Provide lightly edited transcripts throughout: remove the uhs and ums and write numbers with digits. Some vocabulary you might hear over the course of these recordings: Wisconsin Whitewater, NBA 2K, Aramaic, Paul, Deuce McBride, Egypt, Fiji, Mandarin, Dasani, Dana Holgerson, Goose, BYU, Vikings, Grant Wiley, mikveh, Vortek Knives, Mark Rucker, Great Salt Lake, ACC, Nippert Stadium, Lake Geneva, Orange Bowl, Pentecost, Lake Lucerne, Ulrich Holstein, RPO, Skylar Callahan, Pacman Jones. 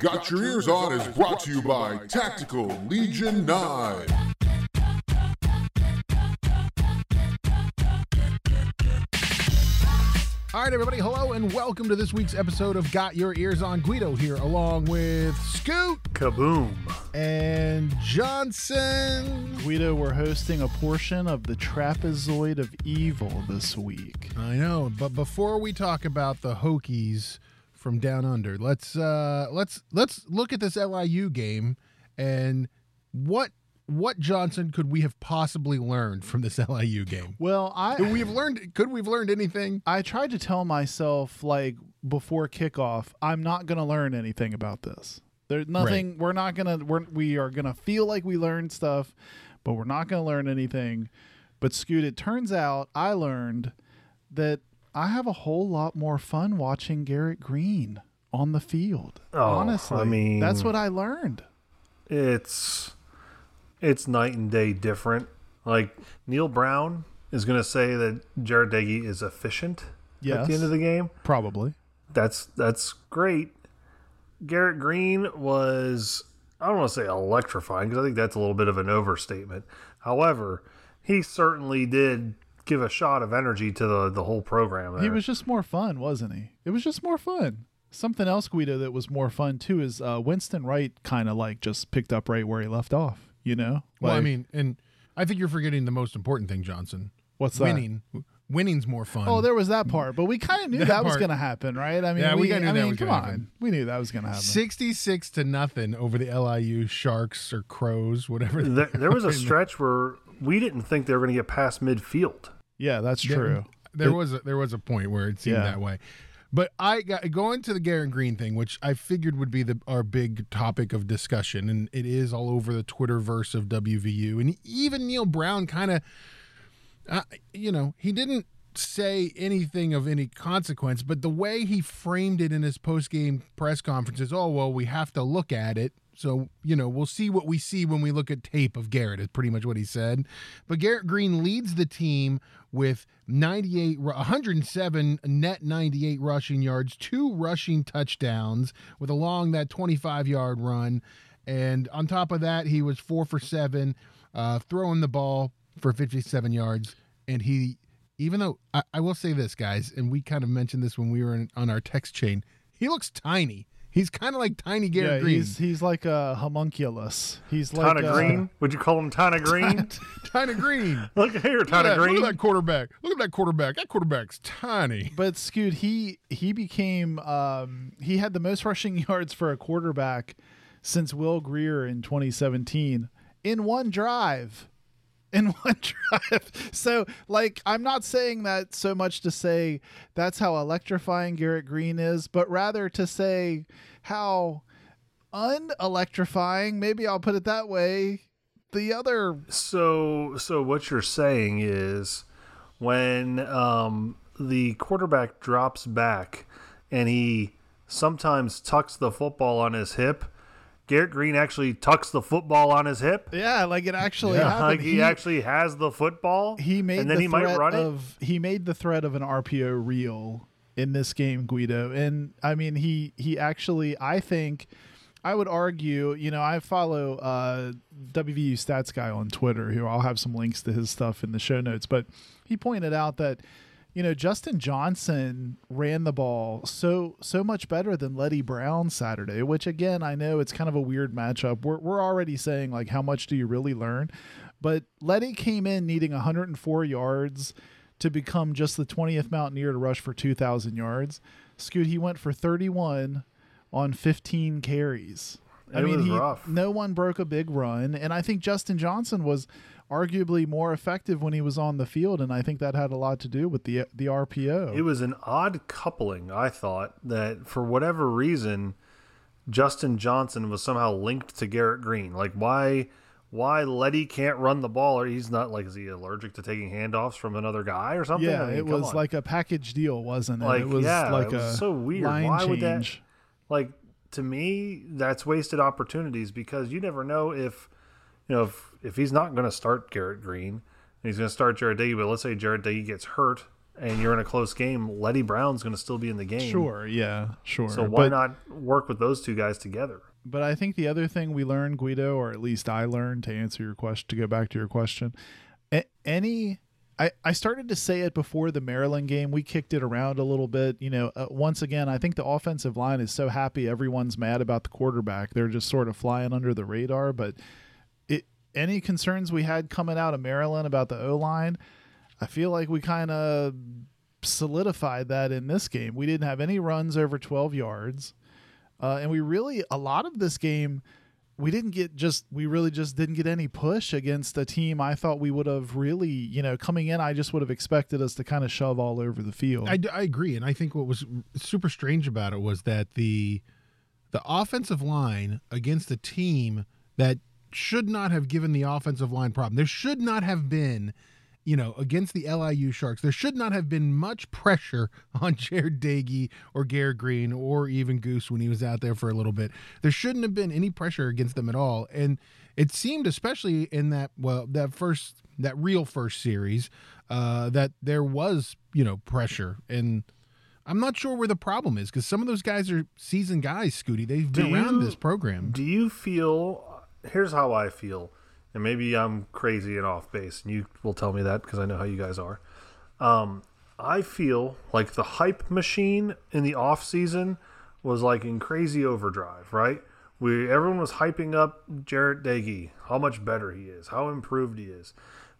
Got Your Ears On is brought to you by Tactical Legion Knives. All right, everybody. Hello and welcome to this week's episode of Got Your Ears On. Guido here along with Scoot. Kaboom. And Johnson. Guido, we're hosting a portion of the Trapezoid of Evil this week. I know, but before we talk about the Hokies from down under, let's look at this LIU game and what Johnson could we have possibly learned from this LIU game? Well, could we've learned anything? I tried to tell myself, like, before kickoff, I'm not going to learn anything about this. There's nothing. Right. We are going to feel like we learned stuff, but we're not going to learn anything. But Scoot, it turns out I learned that I have a whole lot more fun watching Garrett Green on the field. Oh, honestly, I mean, that's what I learned. It's night and day different. Like, Neil Brown is going to say that Jarret Doege is efficient at the end of the game. Probably. That's great. Garrett Green was, I don't want to say electrifying, because I think that's a little bit of an overstatement. However, he certainly did give a shot of energy to the whole program there. He was just more fun, wasn't he? It was just more fun. Something else, Guido, that was more fun too is Winston Wright kind of like just picked up right where he left off, you know? Like, well, I mean, and I think you're forgetting the most important thing, Johnson. What's that? Winning's more fun. Oh, there was that part, but we kind of knew that was going to happen, right? I mean, yeah, we knew that was going to happen. 66-0 over the LIU Sharks or Crows, whatever. There was a stretch where we didn't think they were going to get past midfield. Yeah, that's true. There was a point where it seemed that way. But I got going to the Garrett Green thing, which I figured would be our big topic of discussion, and it is all over the Twitterverse of WVU. And even Neil Brown kind of, he didn't say anything of any consequence, but the way he framed it in his post-game press conference is, oh, well, we have to look at it. So, we'll see what we see when we look at tape of Garrett is pretty much what he said. But Garrett Green leads the team with 107 net 98 rushing yards, 2 rushing touchdowns with along that 25-yard run. And on top of that, he was 4 for 7, throwing the ball for 57 yards. And he, even though I will say this, guys, and we kind of mentioned this when we were on our text chain, he looks tiny. He's kind of like tiny Garrett Green. He's like a homunculus. He's like Tana Green. Would you call him Tana Green? Tana Green. Look here, Tana Green. Look at that quarterback. Look at that quarterback. That quarterback's tiny. But Scoot, he became he had the most rushing yards for a quarterback since Will Greer in 2017 in one drive. So, like, I'm not saying that so much to say that's how electrifying Garrett Green is, but rather to say how unelectrifying, maybe I'll put it that way, the other. So what you're saying is when the quarterback drops back and he sometimes tucks the football on his hip, Garrett Green actually tucks the football on his hip. Yeah, like it actually happened. Like he actually has the football. He made He made the threat of an RPO real in this game, Guido. And I mean, he actually, I think, I would argue, I follow WVU Stats Guy on Twitter, who I'll have some links to his stuff in the show notes, but he pointed out that Justin Johnson ran the ball so much better than Letty Brown Saturday, which, again, I know it's kind of a weird matchup. We're already saying, like, how much do you really learn? But Letty came in needing 104 yards to become just the 20th Mountaineer to rush for 2,000 yards. Scoot, he went for 31 on 15 carries. I mean, no one broke a big run, and I think Justin Johnson was arguably more effective when he was on the field, and I think that had a lot to do with the RPO. It was an odd coupling, I thought, that for whatever reason, Justin Johnson was somehow linked to Garrett Green. Like, why Letty can't run the ball, or he's not, like, is he allergic to taking handoffs from another guy or something? Yeah, I mean, it was like a package deal, wasn't it? Like, it was like a so weird. Why would that? Like, to me, that's wasted opportunities, because you never know if he's not going to start Garrett Green and he's going to start Jarret Doege, but let's say Jarret Doege gets hurt and you're in a close game, Letty Brown's going to still be in the game. Sure, yeah, sure. So why not work with those two guys together? But I think the other thing we learned, Guido, or at least I learned, to answer your question, to go back to your question, I started to say it before the Maryland game. We kicked it around a little bit. You know, once again, I think the offensive line is so happy everyone's mad about the quarterback. They're just sort of flying under the radar. But any concerns we had coming out of Maryland about the O-line, I feel like we kind of solidified that in this game. We didn't have any runs over 12 yards. And we really, a lot of this game, we really just didn't get any push against a team I thought we would have really, you know, coming in, I just would have expected us to kind of shove all over the field. I agree. And I think what was super strange about it was that the offensive line against a team that should not have given the offensive line problem. There should not have been, you know, against the LIU Sharks, there should not have been much pressure on Jarret Doege or Garrett Green or even Goose when he was out there for a little bit. There shouldn't have been any pressure against them at all. And it seemed, especially in that real first series, that there was, you know, pressure. And I'm not sure where the problem is, because some of those guys are seasoned guys, Scooty. They've been around this program. Do you feel... Here's how I feel, and maybe I'm crazy and off base, and you will tell me that because I know how you guys are. I feel like the hype machine in the off season was like in crazy overdrive, right? Everyone was hyping up Jarret Doege, how much better he is, how improved he is.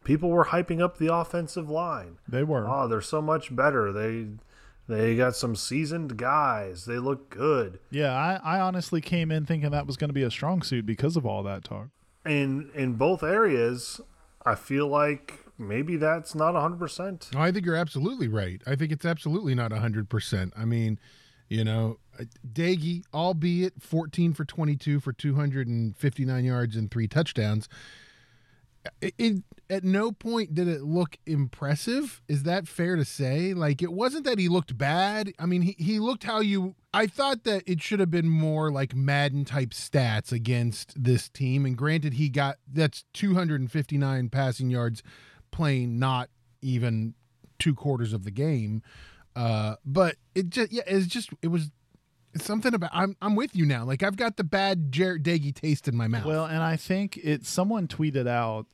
People were hyping up the offensive line. They were. Oh, they're so much better. They got some seasoned guys. They look good. Yeah, I honestly came in thinking that was going to be a strong suit because of all that talk. And in both areas, I feel like maybe that's not 100%. No, I think you're absolutely right. I think it's absolutely not 100%. I mean, you know, Doege, albeit 14 for 22 for 259 yards and 3 touchdowns, it at no point did it look impressive. Is that fair to say? Like, it wasn't that he looked bad. I mean, he looked I thought that it should have been more like Madden type stats against this team. And granted, that's 259 passing yards playing not even two quarters of the game. But it was something about I'm with you now. Like, I've got the bad Jarret Doege taste in my mouth. Well, and I think someone tweeted out,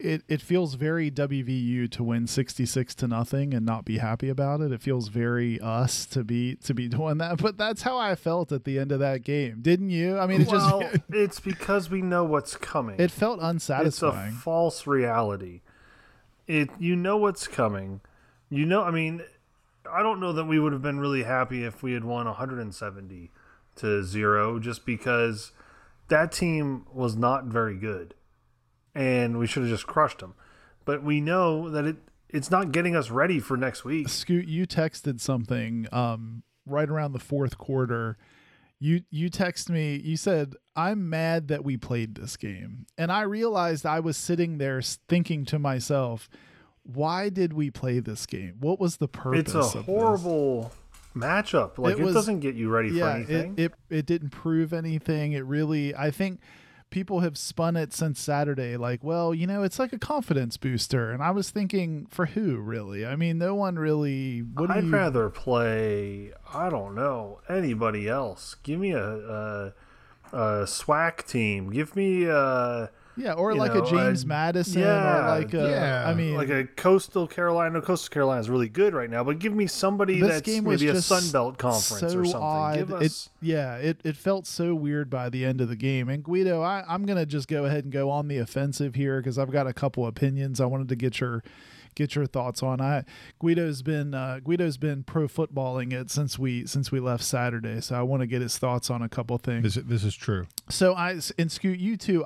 it feels very WVU to win 66-0 and not be happy about it. It feels very us to be doing that. But that's how I felt at the end of that game. Didn't you? I mean, it's because we know what's coming. It felt unsatisfying. It's a false reality. You know what's coming. You know, I mean, I don't know that we would have been really happy if we had won 170-0, just because that team was not very good and we should have just crushed them. But we know that it's not getting us ready for next week. Scoot, you texted something right around the fourth quarter. You text me, you said, "I'm mad that we played this game." And I realized I was sitting there thinking to myself, why did we play this game? What was the purpose? It's a horrible matchup. Like, it doesn't get you ready for anything. It didn't prove anything. It really, I think people have spun it since Saturday. Like, well, you know, it's like a confidence booster. And I was thinking, for who, really? I mean, no one really. I'd rather play, I don't know, anybody else. Give me a SWAC team. Give me a. Yeah, or like a James Madison, or like I mean, like a Coastal Carolina. Coastal Carolina is really good right now, but give me somebody that's maybe a Sun Belt conference or something. Give us... It felt so weird by the end of the game. And Guido, I'm gonna just go ahead and go on the offensive here because I've got a couple opinions I wanted to get your thoughts on. Guido's been pro footballing it since we left Saturday, so I want to get his thoughts on a couple things. This is true. So Scoot, you too.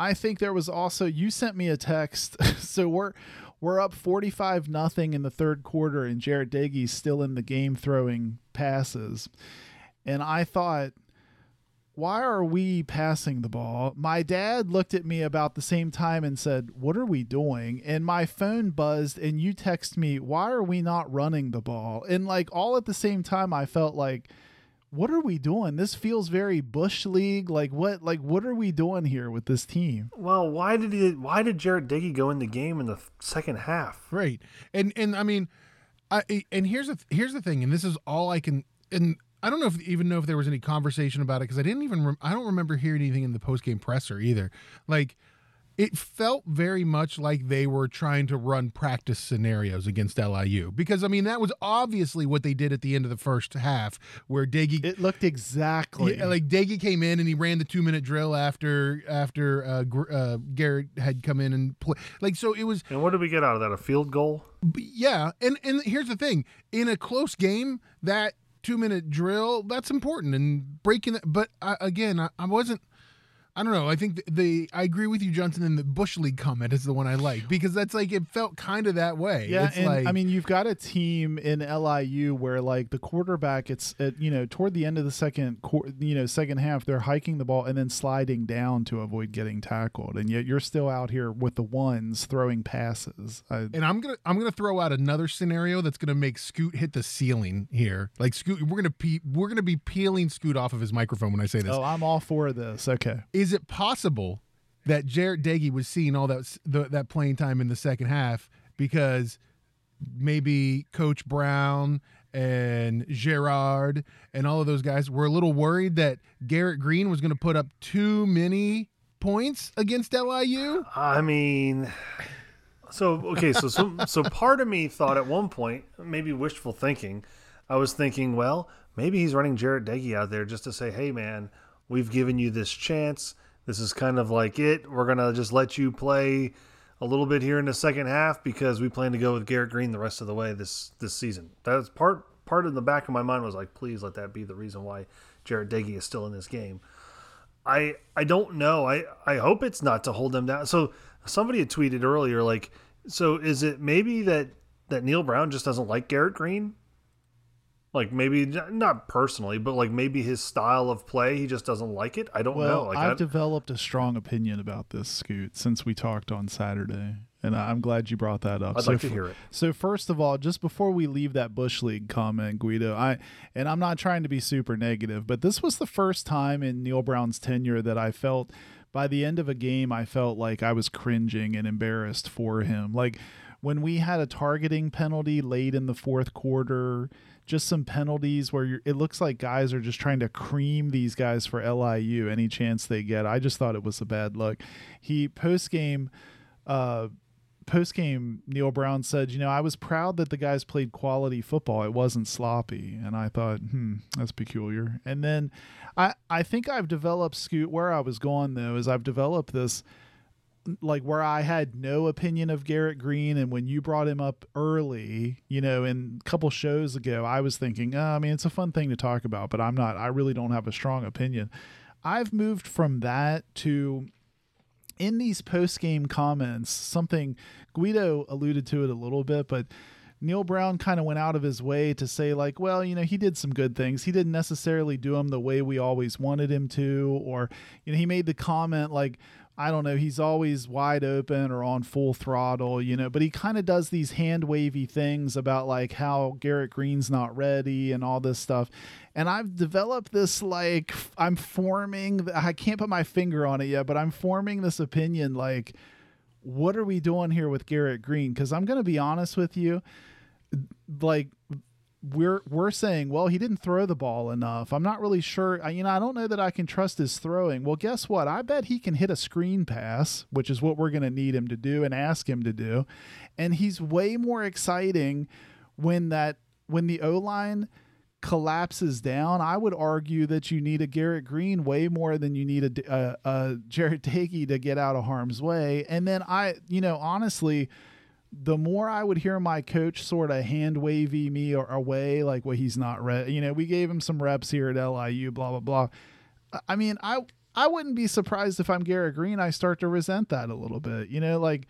I think there was also, you sent me a text. So we're up 45-0 in the third quarter, and Jarret Doege's still in the game throwing passes. And I thought, why are we passing the ball? My dad looked at me about the same time and said, "What are we doing?" And my phone buzzed, and you text me, "Why are we not running the ball?" And like all at the same time, I felt like, what are we doing? This feels very Bush League. Like what are we doing here with this team? Well, why did Jarret Doege go in the game in the second half? Right. And I mean, here's the thing, and this is all I can, and I don't know if there was any conversation about it, because I didn't even I don't remember hearing anything in the post-game presser either. Like, it felt very much like they were trying to run practice scenarios against LIU, because, I mean, that was obviously what they did at the end of the first half, where Doege... It looked exactly... Like, Doege came in and he ran the 2-minute drill after Garrett had come in and play. Like, so it was... And what did we get out of that? A field goal? Yeah. And here's the thing. In a close game, that 2-minute drill, that's important. And breaking it... But, I wasn't... I don't know. I think I agree with you, Johnson, and the Bush League comment is the one I like, because that's like, it felt kind of that way. Yeah. It's I mean, you've got a team in LIU where, like, the quarterback, toward the end of the second half, they're hiking the ball and then sliding down to avoid getting tackled. And yet you're still out here with the ones throwing passes. And I'm going to throw out another scenario that's going to make Scoot hit the ceiling here. Like, Scoot, we're going to be peeling Scoot off of his microphone when I say this. Oh, I'm all for this. Okay. Is it possible that Jarret Doege was seeing all that playing time in the second half because maybe Coach Brown and Gerard and all of those guys were a little worried that Garrett Green was going to put up too many points against LIU? I mean, so part of me thought at one point, maybe wishful thinking, I was thinking, well, maybe he's running Jarret Doege out there just to say, hey, man, we've given you this chance. This is kind of like it. We're going to just let you play a little bit here in the second half because we plan to go with Garrett Green the rest of the way this season. That was part of the back of my mind was like, please let that be the reason why Jarret Doege is still in this game. I don't know. I hope it's not to hold them down. So somebody had tweeted earlier, like, so is it maybe that Neil Brown just doesn't like Garrett Green? Like, maybe not personally, but like maybe his style of play, he just doesn't like it. I don't know. Like, I've developed a strong opinion about this, Scoot, since we talked on Saturday, and I'm glad you brought that up. I'd like to hear it. So first of all, just before we leave that Bush League comment, Guido, I'm not trying to be super negative, but this was the first time in Neil Brown's tenure that I felt, by the end of a game, I felt like I was cringing and embarrassed for him. Like, when we had a targeting penalty late in the fourth quarter, just some penalties where it looks like guys are just trying to cream these guys for LIU any chance they get. I just thought it was a bad look. He post game Neil Brown said, I was proud that the guys played quality football. It wasn't sloppy. And I thought, that's peculiar. And then I think I've developed, Scoot, where I was going though, is I've developed this, like, where I had no opinion of Garrett Green. And when you brought him up early, in a couple shows ago, I was thinking, it's a fun thing to talk about, but I really don't have a strong opinion. I've moved from that to, in these post-game comments, something Guido alluded to it a little bit, but Neil Brown kind of went out of his way to say, like, well, he did some good things. He didn't necessarily do them the way we always wanted him to, or, he made the comment like, I don't know, he's always wide open or on full throttle, but he kind of does these hand wavy things about like how Garrett Green's not ready and all this stuff. And I've developed this, like, I can't put my finger on it yet, but I'm forming this opinion, like, what are we doing here with Garrett Green? Because I'm going to be honest with you, like, we're saying, well, he didn't throw the ball enough. I'm not really sure. I don't know that I can trust his throwing. Well, guess what? I bet he can hit a screen pass, which is what we're going to need him to do and ask him to do. And he's way more exciting when the O-line collapses down. I would argue that you need a Garrett Green way more than you need a Jarret Doege to get out of harm's way. And then honestly, the more I would hear my coach sort of hand wavy me away, like, well, he's not ready. We gave him some reps here at LIU, blah, blah, blah. I mean, I wouldn't be surprised if I'm Garrett Green, I start to resent that a little bit. Like,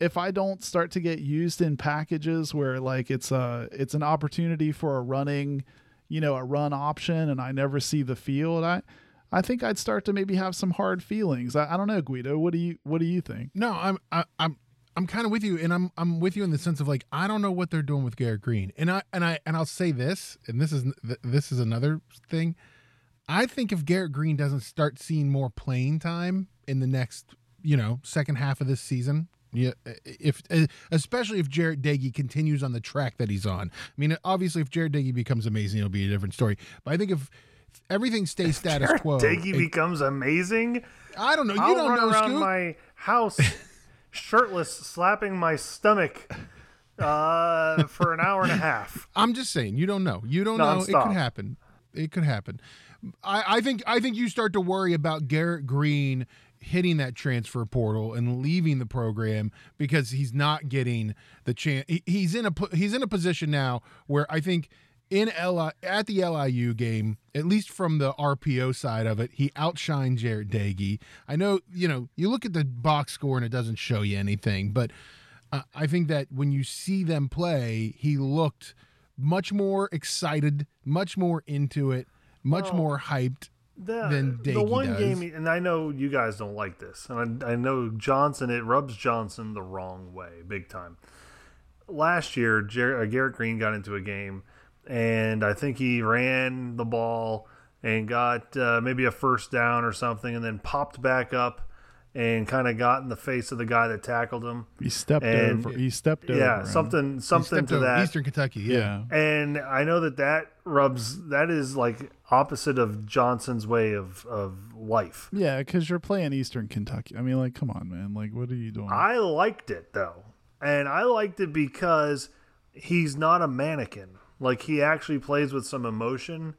if I don't start to get used in packages where, like, it's an opportunity for a running, a run option, and I never see the field, I think I'd start to maybe have some hard feelings. I don't know, Guido. What do you think? No, I'm I'm kind of with you, and I'm with you in the sense of like I don't know what they're doing with Garrett Green, and I'll say this, and this is another thing. I think if Garrett Green doesn't start seeing more playing time in the next, second half of this season, yeah, especially if Jarret Doege continues on the track that he's on. I mean, obviously, if Jarret Doege becomes amazing, it'll be a different story. But I think if everything stays status quo, Doege becomes amazing. I don't know. I'll don't run know. Around Scoot. My house. Shirtless, slapping my stomach for an hour and a half. I'm just saying, you don't know. You don't Non-stop. Know. It could happen. It could happen. I think you start to worry about Garrett Green hitting that transfer portal and leaving the program because he's not getting the chance. He's in a position now where I think at the LIU game, at least from the RPO side of it, he outshined Jarret Doege. I know, you look at the box score and it doesn't show you anything, but I think that when you see them play, he looked much more excited, much more into it, much more hyped than Doege. The one game, and I know you guys don't like this, and I know Johnson, it rubs Johnson the wrong way, big time. Last year, Garrett Green got into a game, and I think he ran the ball and got maybe a first down or something, and then popped back up and kind of got in the face of the guy that tackled him. He stepped over. Yeah, something to that. Eastern Kentucky, yeah. And I know that rubs – that is like opposite of Johnson's way of life. Yeah, because you're playing Eastern Kentucky. I mean, like, come on, man. Like, what are you doing? I liked it, though. And I liked it because he's not a mannequin. Like, he actually plays with some emotion.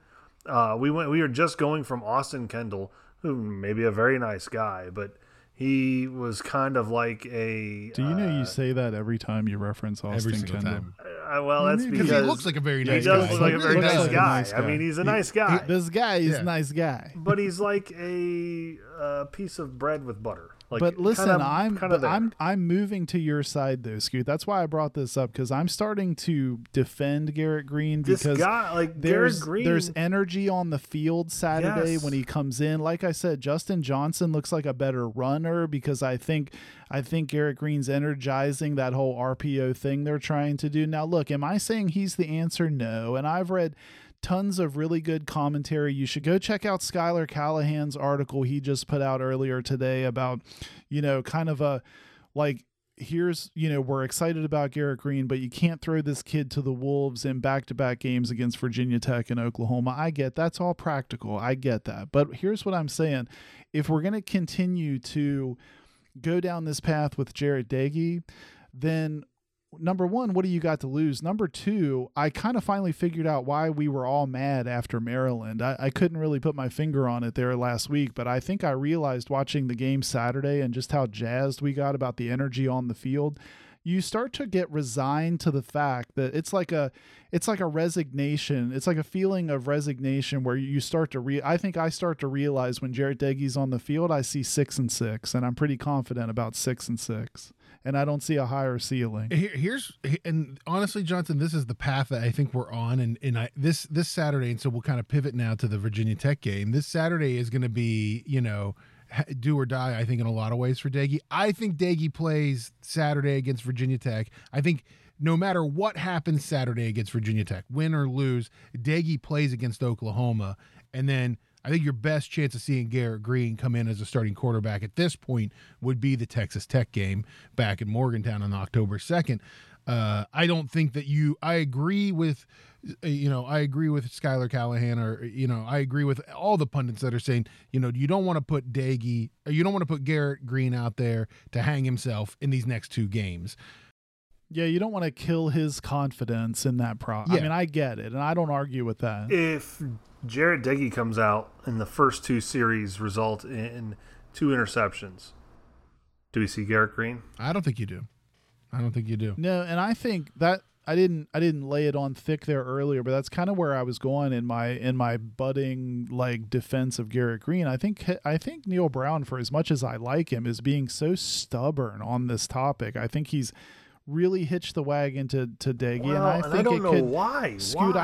We were just going from Austin Kendall, who may be a very nice guy, but he was kind of like a... Do you know you say that every time you reference Austin Kendall? Time. That's because... he looks like a very nice guy. He does look like a very nice guy. I mean, he's a nice guy. This guy is a nice guy. But he's like a piece of bread with butter. Like, but listen, I'm moving to your side though, Scoot. That's why I brought this up, because I'm starting to defend Garrett Green because this guy, like, there's energy on the field Saturday when he comes in. Like I said, Justin Johnson looks like a better runner because I think Garrett Green's energizing that whole RPO thing they're trying to do. Now, look, am I saying he's the answer? No, and I've read tons of really good commentary. You should go check out Skylar Callahan's article he just put out earlier today about, kind of a, like, here's, we're excited about Garrett Green, but you can't throw this kid to the wolves in back-to-back games against Virginia Tech and Oklahoma. I get that's all practical. I get that. But here's what I'm saying. If we're going to continue to go down this path with Jarret Doege, then number one, what do you got to lose? Number two, I kind of finally figured out why we were all mad after Maryland. I couldn't really put my finger on it there last week, but I think I realized watching the game Saturday and just how jazzed we got about the energy on the field. You start to get resigned to the fact that it's like a resignation. It's like a feeling of resignation where you start to I start to realize when Jarret Doege's on the field, I see 6-6, and I'm pretty confident about 6-6. And I don't see a higher ceiling. And honestly, Johnson, this is the path that I think we're on. And this Saturday, and so we'll kind of pivot now to the Virginia Tech game. This Saturday is going to be, do or die, I think, in a lot of ways for Doege. I think Doege plays Saturday against Virginia Tech. I think no matter what happens Saturday against Virginia Tech, win or lose, Doege plays against Oklahoma. And then I think your best chance of seeing Garrett Green come in as a starting quarterback at this point would be the Texas Tech game back in Morgantown on October 2nd. I don't think that I agree with, I agree with Skylar Callahan, or, I agree with all the pundits that are saying, you don't want to put Doege, or you don't want to put Garrett Green out there to hang himself in these next two games. Yeah, you don't want to kill his confidence in that I mean, I get it, and I don't argue with that. If Jarret Doege comes out in the first two series result in two interceptions, do we see Garrett Green? I don't think you do. No, and I think that I didn't lay it on thick there earlier, but that's kind of where I was going in my budding, like, defense of Garrett Green. I think Neil Brown, for as much as I like him, is being so stubborn on this topic. I think he's really hitch the wagon to Doege, I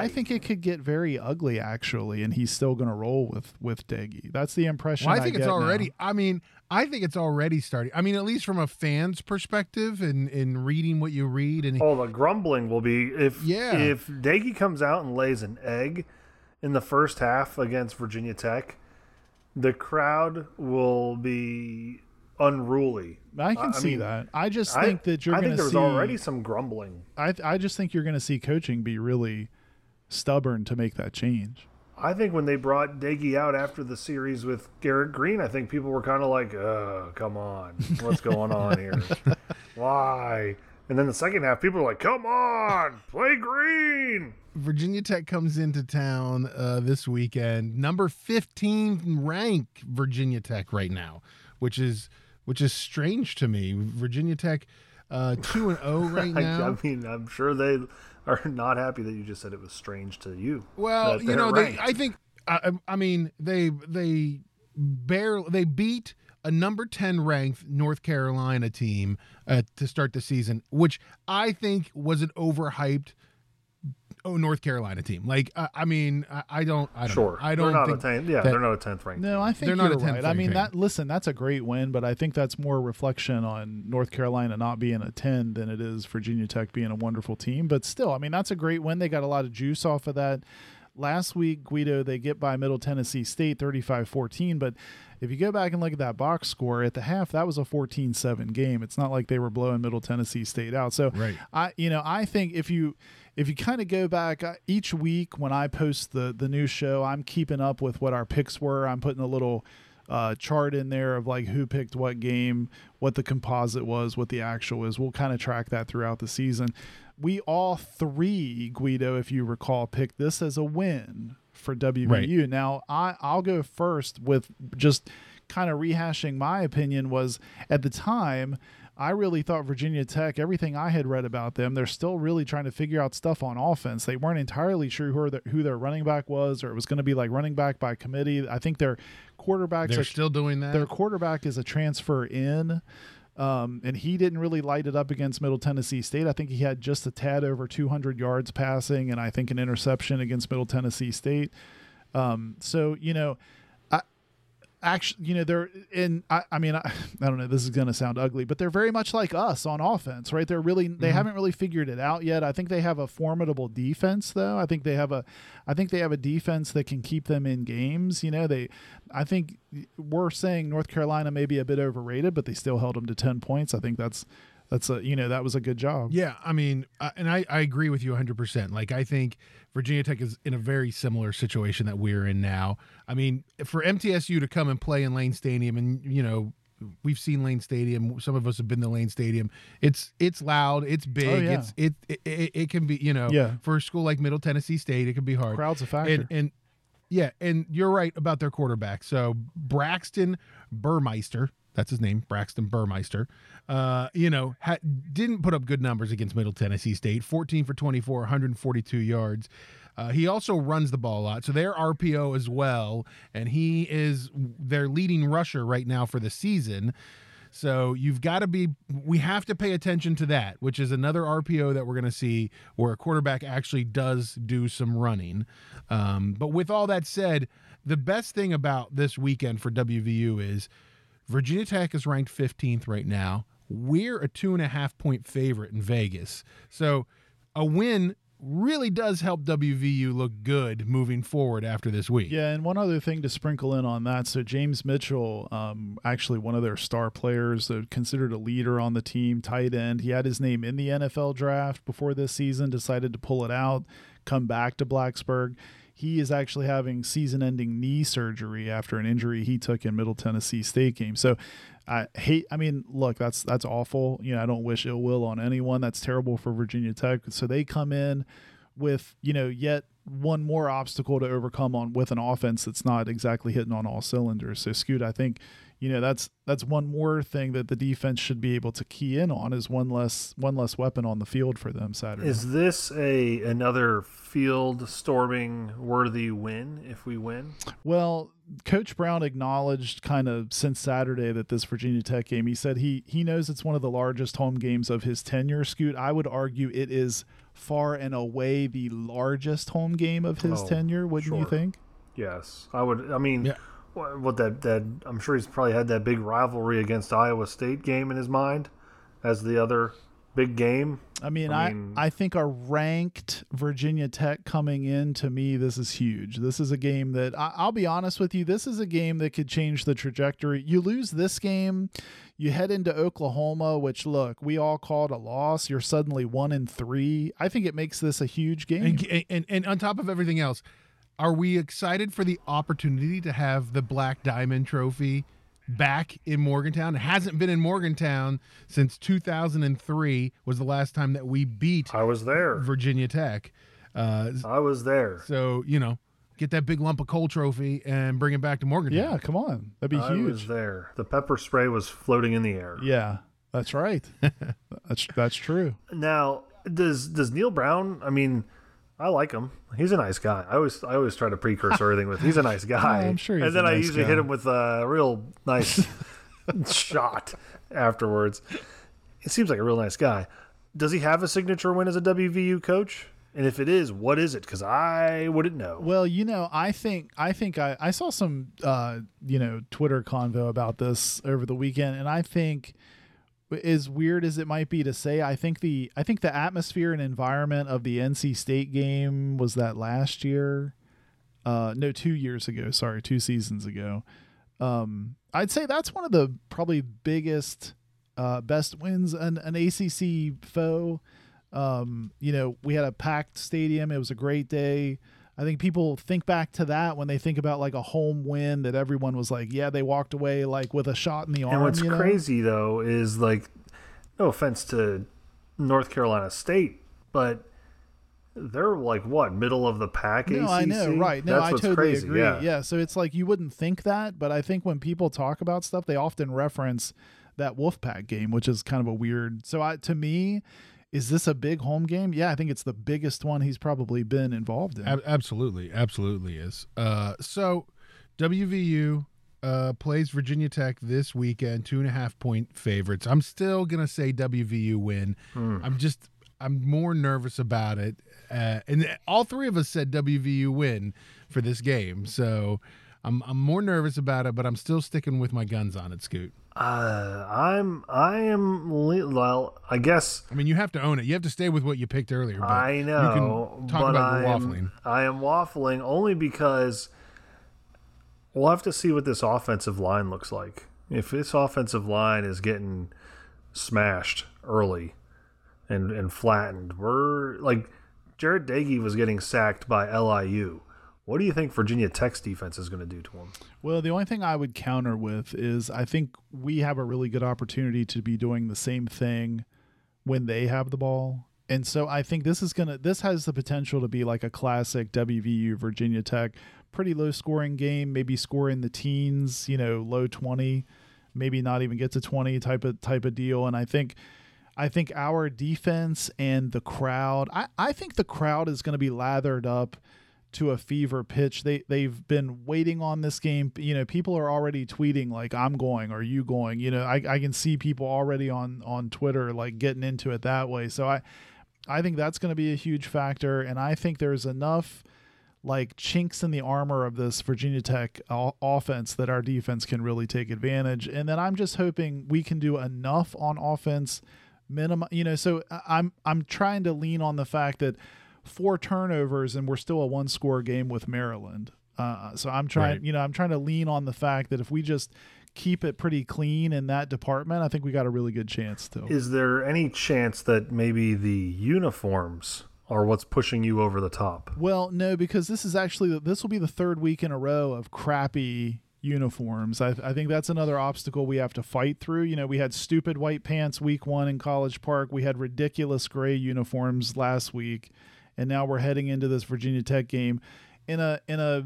think it could get very ugly actually, and he's still going to roll with Doege. That's the impression. Well, I think I think it's already starting. I mean, at least from a fan's perspective, and in reading what you read, and the grumbling will be if Doege comes out and lays an egg in the first half against Virginia Tech, the crowd will be unruly. I can see that. I just think that you're going to see. I think there's already some grumbling. I just think you're going to see coaching be really stubborn to make that change. I think when they brought Doege out after the series with Garrett Green, I think people were kind of like, come on, what's going on here? Why? And then the second half, people are like, come on, play Green. Virginia Tech comes into town this weekend. Number 15 ranked Virginia Tech right now, which is strange to me. Virginia Tech 2-0 right now. I mean, I'm sure they are not happy that you just said it was strange to you. Well, you know, they beat a number 10 ranked North Carolina team to start the season, which I think was an overhyped North Carolina team. Like, they're not a 10th ranked. No, I think they're not a 10th right. I mean, that's a great win, but I think that's more a reflection on North Carolina not being a 10 than it is Virginia Tech being a wonderful team. But still, I mean, that's a great win. They got a lot of juice off of that. Last week, Guido, they get by Middle Tennessee State 35-14, but if you go back and look at that box score at the half, that was a 14-7 game. It's not like they were blowing Middle Tennessee State out. So right. I think if you kind of go back each week when I post the new show, I'm keeping up with what our picks were. I'm putting a little chart in there of like who picked what game, what the composite was, what the actual is. We'll kind of track that throughout the season. We all three, Guido, if you recall, picked this as a win for WVU. Right. Now, I'll go first with just kind of rehashing my opinion was at the time, I really thought Virginia Tech, everything I had read about them, they're still really trying to figure out stuff on offense. They weren't entirely sure who their running back was, or it was going to be like running back by committee. I think their quarterbacks are still doing that. Their quarterback is a transfer in. And he didn't really light it up against Middle Tennessee State. I think he had just a tad over 200 yards passing and I think an interception against Middle Tennessee State. I don't know, this is going to sound ugly, but they're very much like us on offense, right? They haven't really figured it out yet. I think they have a formidable defense though. I think they have a defense that can keep them in games. I think we're saying North Carolina may be a bit overrated, but they still held them to 10 points. I think that was a good job. Yeah. I mean, I agree with you 100%. Like, I think Virginia Tech is in a very similar situation that we're in now. I mean, for MTSU to come and play in Lane Stadium, and, we've seen Lane Stadium. Some of us have been to Lane Stadium. It's loud. It's big. Oh, yeah. It can be, for a school like Middle Tennessee State, it can be hard. Crowd's a factor. And you're right about their quarterback. So Braxton Burmeister. That's his name, Braxton Burmeister, didn't put up good numbers against Middle Tennessee State, 14 for 24, 142 yards. He also runs the ball a lot, so they're RPO as well, and he is their leading rusher right now for the season. So we have to pay attention to that, which is another RPO that we're going to see where a quarterback actually does do some running. But with all that said, the best thing about this weekend for WVU is Virginia Tech is ranked 15th right now. We're a 2.5-point favorite in Vegas. So a win really does help WVU look good moving forward after this week. Yeah, and one other thing to sprinkle in on that. So James Mitchell, actually one of their star players, considered a leader on the team, tight end. He had his name in the NFL draft before this season, decided to pull it out, come back to Blacksburg. He is actually having season-ending knee surgery after an injury he took in Middle Tennessee State game. So look, that's awful. I don't wish ill will on anyone. That's terrible for Virginia Tech. So they come in with, yet one more obstacle to overcome with an offense that's not exactly hitting on all cylinders. So Scoot, I think, that's one more thing that the defense should be able to key in on is one less weapon on the field for them Saturday. Is this another field storming worthy win if we win? Well, Coach Brown acknowledged kind of since Saturday that this Virginia Tech game, he said he knows it's one of the largest home games of his tenure. Scoot, I would argue it is far and away the largest home game of his tenure, wouldn't you think? Yes, I would. I mean, what that I'm sure he's probably had that big rivalry against Iowa State game in his mind as the other big game. I think our ranked Virginia Tech coming in, to me, this is huge. This is a game that, I'll be honest with you, this is a game that could change the trajectory. You lose this game, you head into Oklahoma, which, look, we all called a loss. You're suddenly 1-3. I think it makes this a huge game. And on top of everything else, are we excited for the opportunity to have the Black Diamond Trophy back in Morgantown? It hasn't been in Morgantown since 2003 was the last time that we beat Virginia Tech. I was there. So, you know, get that big lump of coal trophy and bring it back to Morgantown. Yeah, come on. That'd be huge. I was there. The pepper spray was floating in the air. Yeah, that's right. That's true. Now, does Neil Brown, I mean, I like him. He's a nice guy. I always try to precursor everything with he's a nice guy. Yeah, I'm sure he's and then a nice I usually guy. Hit him with a real nice shot afterwards. It seems like a real nice guy. Does he have a signature win as a WVU coach? And if it is, what is it? Because I wouldn't know. Well, you know, I think I saw some Twitter convo about this over the weekend, and I think, as weird as it might be to say, I think the atmosphere and environment of the NC State game was that last year. 2 years ago. Sorry, 2 seasons ago. I'd say that's one of the probably biggest, best wins an ACC foe. We had a packed stadium. It was a great day. I think people think back to that when they think about like a home win that everyone was like, yeah, they walked away like with a shot in the arm. And what's crazy though is, like, no offense to North Carolina State, but they're like what, middle of the pack? No, ACC? I know, right? No, I totally agree. Yeah, so it's like you wouldn't think that, but I think when people talk about stuff, they often reference that Wolfpack game, which is kind of a weird. So to me, is this a big home game? Yeah, I think it's the biggest one he's probably been involved in. Absolutely is. So WVU plays Virginia Tech this weekend, 2.5-point favorites. I'm still going to say WVU win. I'm more nervous about it. And all three of us said WVU win for this game. So I'm more nervous about it, but I'm still sticking with my guns on it, Scoot. I guess. I mean, you have to own it. You have to stay with what you picked earlier. But I know. You can talk about waffling. I am waffling only because we'll have to see what this offensive line looks like. If this offensive line is getting smashed early and flattened, we're like Jarret Doege was getting sacked by LIU. What do you think Virginia Tech's defense is going to do to them? Well, the only thing I would counter with is I think we have a really good opportunity to be doing the same thing when they have the ball. And so I think this has the potential to be like a classic WVU Virginia Tech, pretty low scoring game, maybe score in the teens, low 20, maybe not even get to 20 type of deal. And I think our defense and the crowd, I think the crowd is going to be lathered up to a fever pitch. They've been waiting on this game. People are already tweeting like, I'm going, are you going? I can see people already on Twitter like getting into it that way. So I think that's going to be a huge factor, and I think there's enough like chinks in the armor of this Virginia Tech offense that our defense can really take advantage. And then I'm just hoping we can do enough on offense so I'm trying to lean on the fact that 4 turnovers and we're still a 1-score game with Maryland. So I'm trying to lean on the fact that if we just keep it pretty clean in that department, I think we got a really good chance still. Is there any chance that maybe the uniforms are what's pushing you over the top? Well, no, because this will be the 3rd week in a row of crappy uniforms. I think that's another obstacle we have to fight through. We had stupid white pants week 1 in College Park. We had ridiculous gray uniforms last week. And now we're heading into this Virginia Tech game in a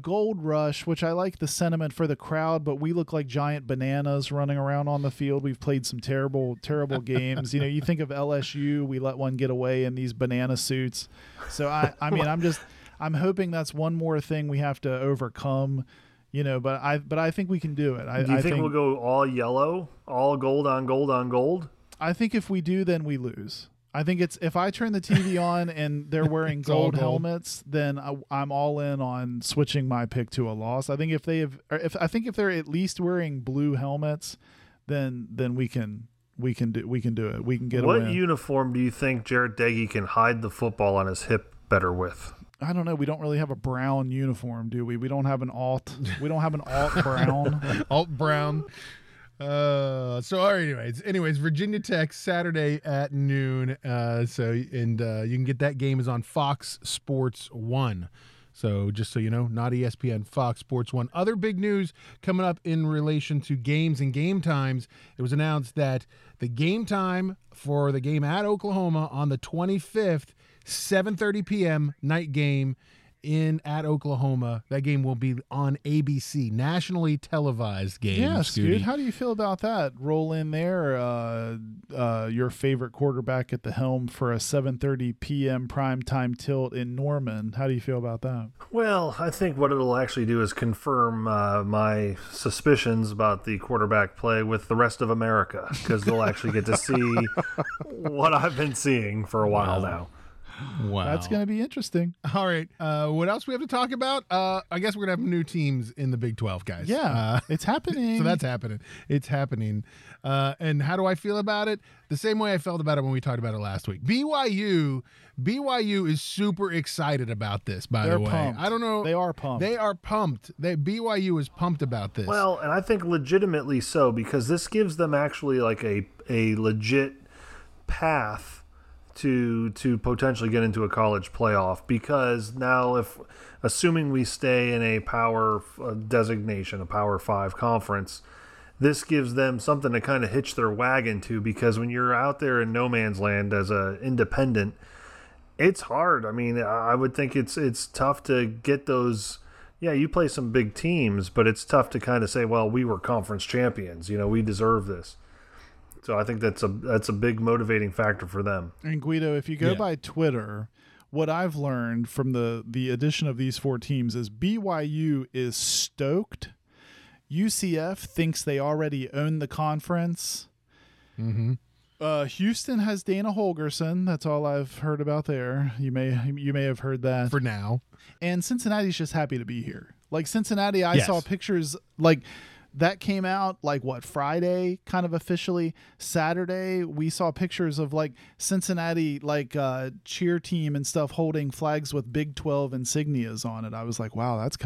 gold rush, which I like the sentiment for the crowd, but we look like giant bananas running around on the field. We've played some terrible, terrible games. You think of LSU, we let one get away in these banana suits. So I'm hoping that's one more thing we have to overcome. you know, but I think we can do it. Do you think we'll go all yellow, all gold on gold on gold? I think if we do, then we lose. I think it's, if I turn the TV on and they're wearing gold helmets, then I'm all in on switching my pick to a loss. I think if they have, or if they're at least wearing blue helmets, then we can do it. We can get away. What uniform do you think Jarret Doege can hide the football on his hip better with? I don't know. We don't really have a brown uniform, do we? We don't have an alt. We don't have an alt brown. Alt brown. So anyways, Virginia Tech Saturday at noon. You can get that game is on Fox Sports One. So just so you know, not ESPN, Fox Sports One. Other big news coming up in relation to games and game times. It was announced that the game time for the game at Oklahoma on the 25th, 7:30 p.m. night game at Oklahoma. That game will be on ABC, nationally televised game. Yes, Scooty. Dude. How do you feel about that? Roll in there, your favorite quarterback at the helm for a 7:30 p.m. primetime tilt in Norman. How do you feel about that? Well, I think what it'll actually do is confirm my suspicions about the quarterback play with the rest of America, because they'll actually get to see what I've been seeing for a while now. Wow. That's going to be interesting. All right. What else we have to talk about? I guess we're going to have new teams in the Big 12, guys. Yeah, it's happening. So that's happening. It's happening. And how do I feel about it? The same way I felt about it when we talked about it last week. BYU is super excited about this, by the way. Pumped. I don't know. They are pumped. BYU is pumped about this. Well, and I think legitimately so, because this gives them actually like a legit path to potentially get into a college playoff, because now, if assuming we stay in a power designation, a Power 5 conference, this gives them something to kind of hitch their wagon to, because when you're out there in no man's land as an independent, it's hard. I mean, I would think it's tough to get those. Yeah, you play some big teams, but it's tough to kind of say, well, we were conference champions, you know, we deserve this. So I think that's a big motivating factor for them. And Guido, if you go by Twitter, what I've learned from the addition of these four teams is BYU is stoked. UCF thinks they already own the conference. Mm-hmm. Houston has Dana Holgerson. That's all I've heard about there. You may have heard that. For now. And Cincinnati's just happy to be here. Like Cincinnati, I saw pictures like that came out like what, Friday kind of officially. Saturday we saw pictures of like Cincinnati like cheer team and stuff holding flags with Big 12 insignias on it. I was like, wow, that's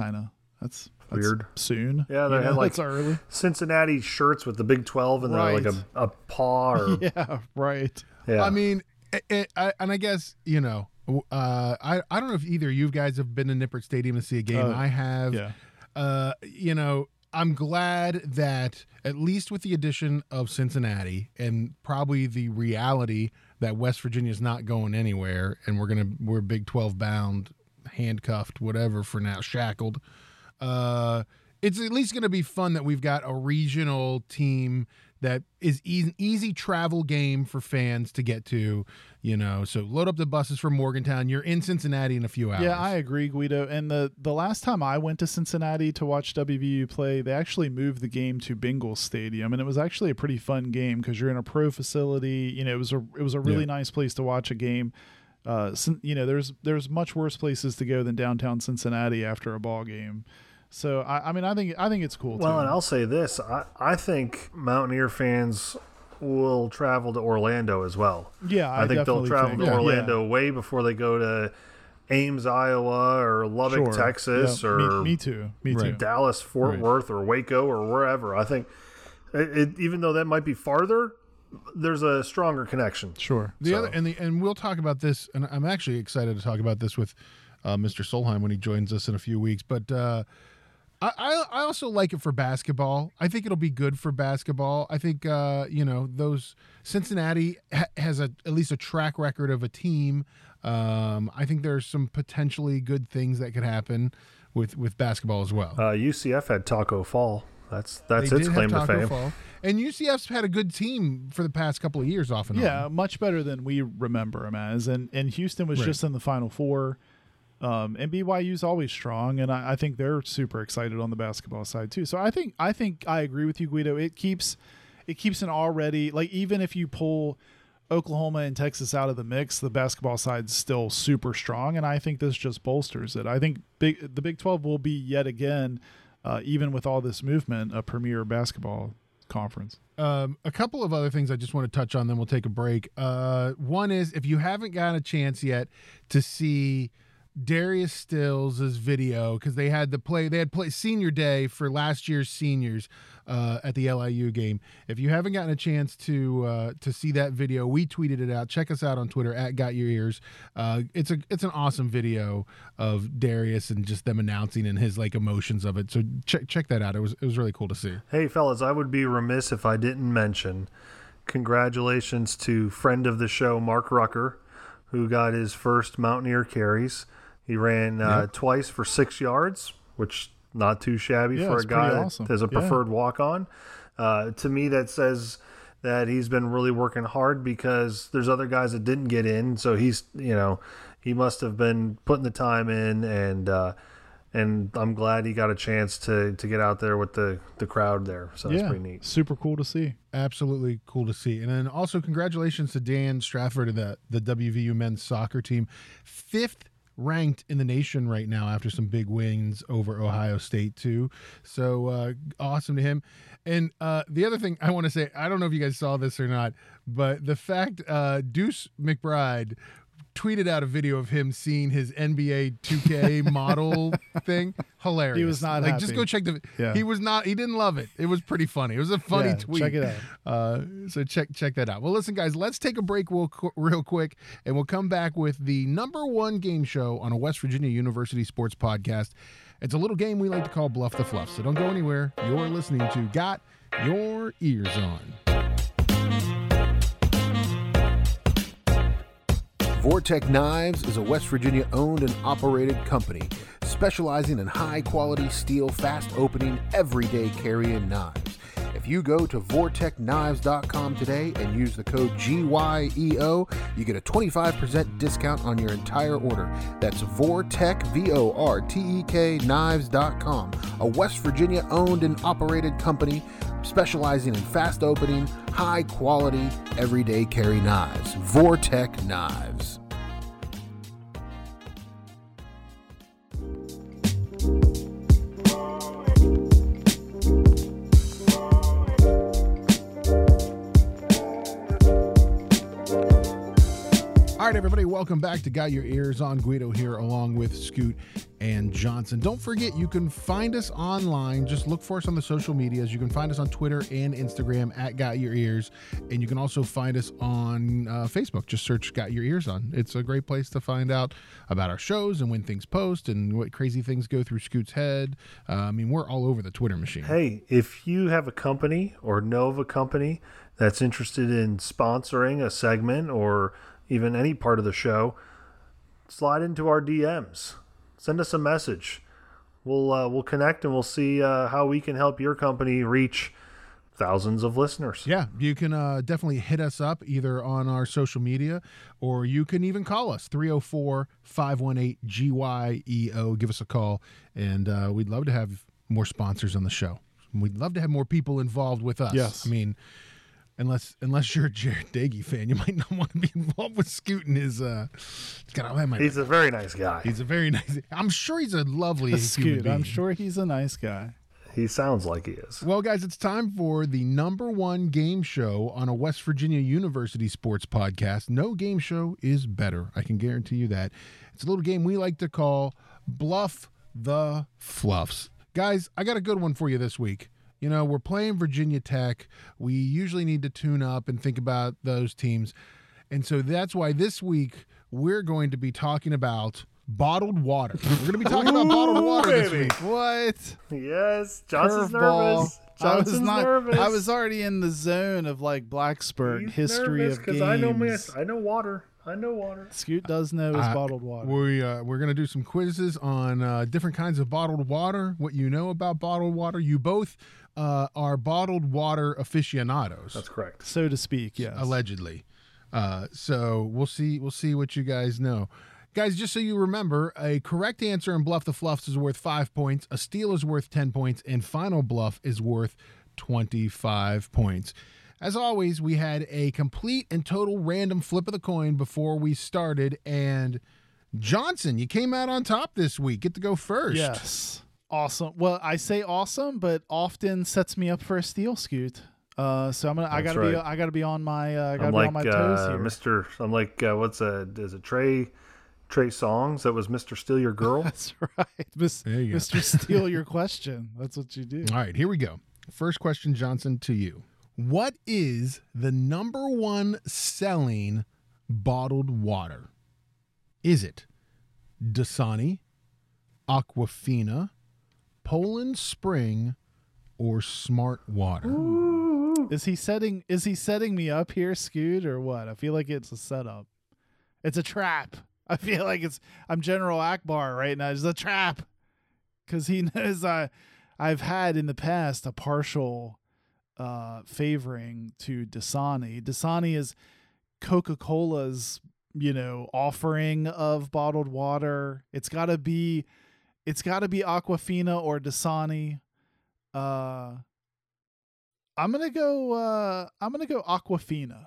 weird. Soon, yeah, they had like early Cincinnati shirts with the Big 12 and right. They're like a paw. Or... yeah, right. Yeah, I mean, and I guess you know, I don't know if either of you guys have been to Nippert Stadium to see a game. I have. Yeah. You know. I'm glad that at least with the addition of Cincinnati and probably the reality that West Virginia is not going anywhere and we're Big 12 bound, handcuffed, whatever for now, shackled. It's at least going to be fun that we've got a regional team that is easy travel game for fans to get to, you know. So load up the buses from Morgantown. You're in Cincinnati in a few hours. Yeah, I agree, Guido. And the last time I went to Cincinnati to watch WVU play, they actually moved the game to Bengals Stadium, and it was actually a pretty fun game because you're in a pro facility. You know, it was a really nice place to watch a game. You know, there's much worse places to go than downtown Cincinnati after a ball game. So, I think it's cool, too. Well, and I'll say this. I think Mountaineer fans will travel to Orlando as well. Yeah, I think they'll travel to Orlando way before they go to Ames, Iowa, or Lubbock, Texas, or me too. Dallas, Fort Worth, or Waco, or wherever. I think, even though that might be farther, there's a stronger connection. Sure. And we'll talk about this, and I'm actually excited to talk about this with Mr. Solheim when he joins us in a few weeks, but... I also like it for basketball. I think it'll be good for basketball. I think, you know, those Cincinnati has at least a track record of a team. I think there's some potentially good things that could happen with basketball as well. UCF had Taco Fall. That's its claim to fame. Fall. And UCF's had a good team for the past couple of years off and on. Yeah, much better than we remember them as. And Houston was just in the Final Four. And BYU's always strong, and I think they're super excited on the basketball side too. So I think I agree with you, Guido. It keeps an already, like, even if you pull Oklahoma and Texas out of the mix, the basketball side's still super strong, and I think this just bolsters it. I think the Big 12 will be yet again, even with all this movement, a premier basketball conference. A couple of other things I just want to touch on, then we'll take a break. One is, if you haven't gotten a chance yet to see Darius Stills' video, because they had senior day for last year's seniors at the LIU game. If you haven't gotten a chance to see that video, we tweeted it out. Check us out on Twitter at Got Your Ears. It's an awesome video of Darius and just them announcing and his, like, emotions of it. So check that out. It was really cool to see. Hey fellas, I would be remiss if I didn't mention congratulations to friend of the show Mark Rucker, who got his first Mountaineer carries. He ran twice for 6 yards, which not too shabby for a guy that is a preferred walk-on. To me, that says that he's been really working hard, because there's other guys that didn't get in. So he's, he must have been putting the time in, and I'm glad he got a chance to get out there with the crowd there. So that's pretty neat. Super cool to see. Absolutely cool to see. And then also congratulations to Dan Strafford and the WVU men's soccer team. 5th ranked in the nation right now after some big wins over Ohio State too. So awesome to him. And the other thing I want to say, I don't know if you guys saw this or not, but the fact Deuce McBride tweeted out a video of him seeing his NBA 2K model thing. Hilarious. He was not happy. Just go check the he didn't love it. It was pretty funny. It was a funny tweet. Check it out. So check that out. Well, listen guys, let's take a break real quick, and we'll come back with the #1 game show on a West Virginia University sports podcast. It's a little game we like to call Bluff the Fluff. So don't go anywhere. You're listening to Got Your Ears On. Vortek Knives is a West Virginia-owned and operated company specializing in high-quality steel, fast-opening, everyday carrying knives. If you go to VortekKnives.com today and use the code GYEO, you get a 25% discount on your entire order. that's Vortek, VORTEK, Knives.com, a West Virginia-owned and operated company specializing in fast-opening, high-quality, everyday carry knives. Vortek Knives. All right, everybody, welcome back to Got Your Ears On. Guido here, along with Scoot and Johnson. Don't forget, you can find us online. Just look for us on the social medias. You can find us on Twitter and Instagram at Got Your Ears, and you can also find us on Facebook. Just search Got Your Ears On. It's a great place to find out about our shows and when things post and what crazy things go through Scoot's head. I mean, we're all over the Twitter machine. Hey, if you have a company or know of a company that's interested in sponsoring a segment or even any part of the show, slide into our DMs. Send us a message. We'll connect, and we'll see how we can help your company reach thousands of listeners. Yeah, you can definitely hit us up either on our social media, or you can even call us, 304-518-GYEO. Give us a call, and we'd love to have more sponsors on the show. We'd love to have more people involved with us. Yes. I mean, Unless you're a Jarret Doege fan, you might not want to be involved with Scoot and his. He's a very nice guy. I'm sure he's a lovely human being. I'm sure he's a nice guy. He sounds like he is. Well, guys, it's time for the #1 game show on a West Virginia University sports podcast. No game show is better. I can guarantee you that. It's a little game we like to call Bluff the Fluffs. Guys, I got a good one for you this week. You know, we're playing Virginia Tech. We usually need to tune up and think about those teams. And so that's why this week we're going to be talking about bottled water. We're going to be talking about bottled water this week. What? Yes. Johnson's nervous. Johnson's nervous. I was already in the zone of, like, Blackspurt. He's history of games. I know water. I know water. Scoot does know is bottled water. We're going to do some quizzes on different kinds of bottled water, what you know about bottled water. You both are bottled water aficionados. That's correct. So to speak, yes. Allegedly. So we'll see what you guys know. Guys, just so you remember, a correct answer in Bluff the Fluffs is worth 5 points, a steal is worth 10 points, and Final Bluff is worth 25 points. As always, we had a complete and total random flip of the coin before we started, and Johnson, you came out on top this week. Get to go first. Yes. Awesome. Well, I say awesome, but often sets me up for a steal, Scoot. So I'm gonna. I gotta be on my. I gotta be on my toes here, Mister. I'm like, is it Trey Songs? That was Mister Steal Your Girl. That's right, Mister Steal Your Question. That's what you do. All right, here we go. First question, Johnson, to you. What is the number one selling bottled water? Is it Dasani, Aquafina, Poland Spring, or Smart Water? Ooh. Is he setting me up here, Scoot, or what? I feel like it's a setup. It's a trap. I feel like I'm General Akbar right now. It's a trap. Because he knows I've had in the past a partial favoring to Dasani. Dasani is Coca-Cola's, offering of bottled water. It's gotta be Aquafina or Dasani. I'm gonna go Aquafina.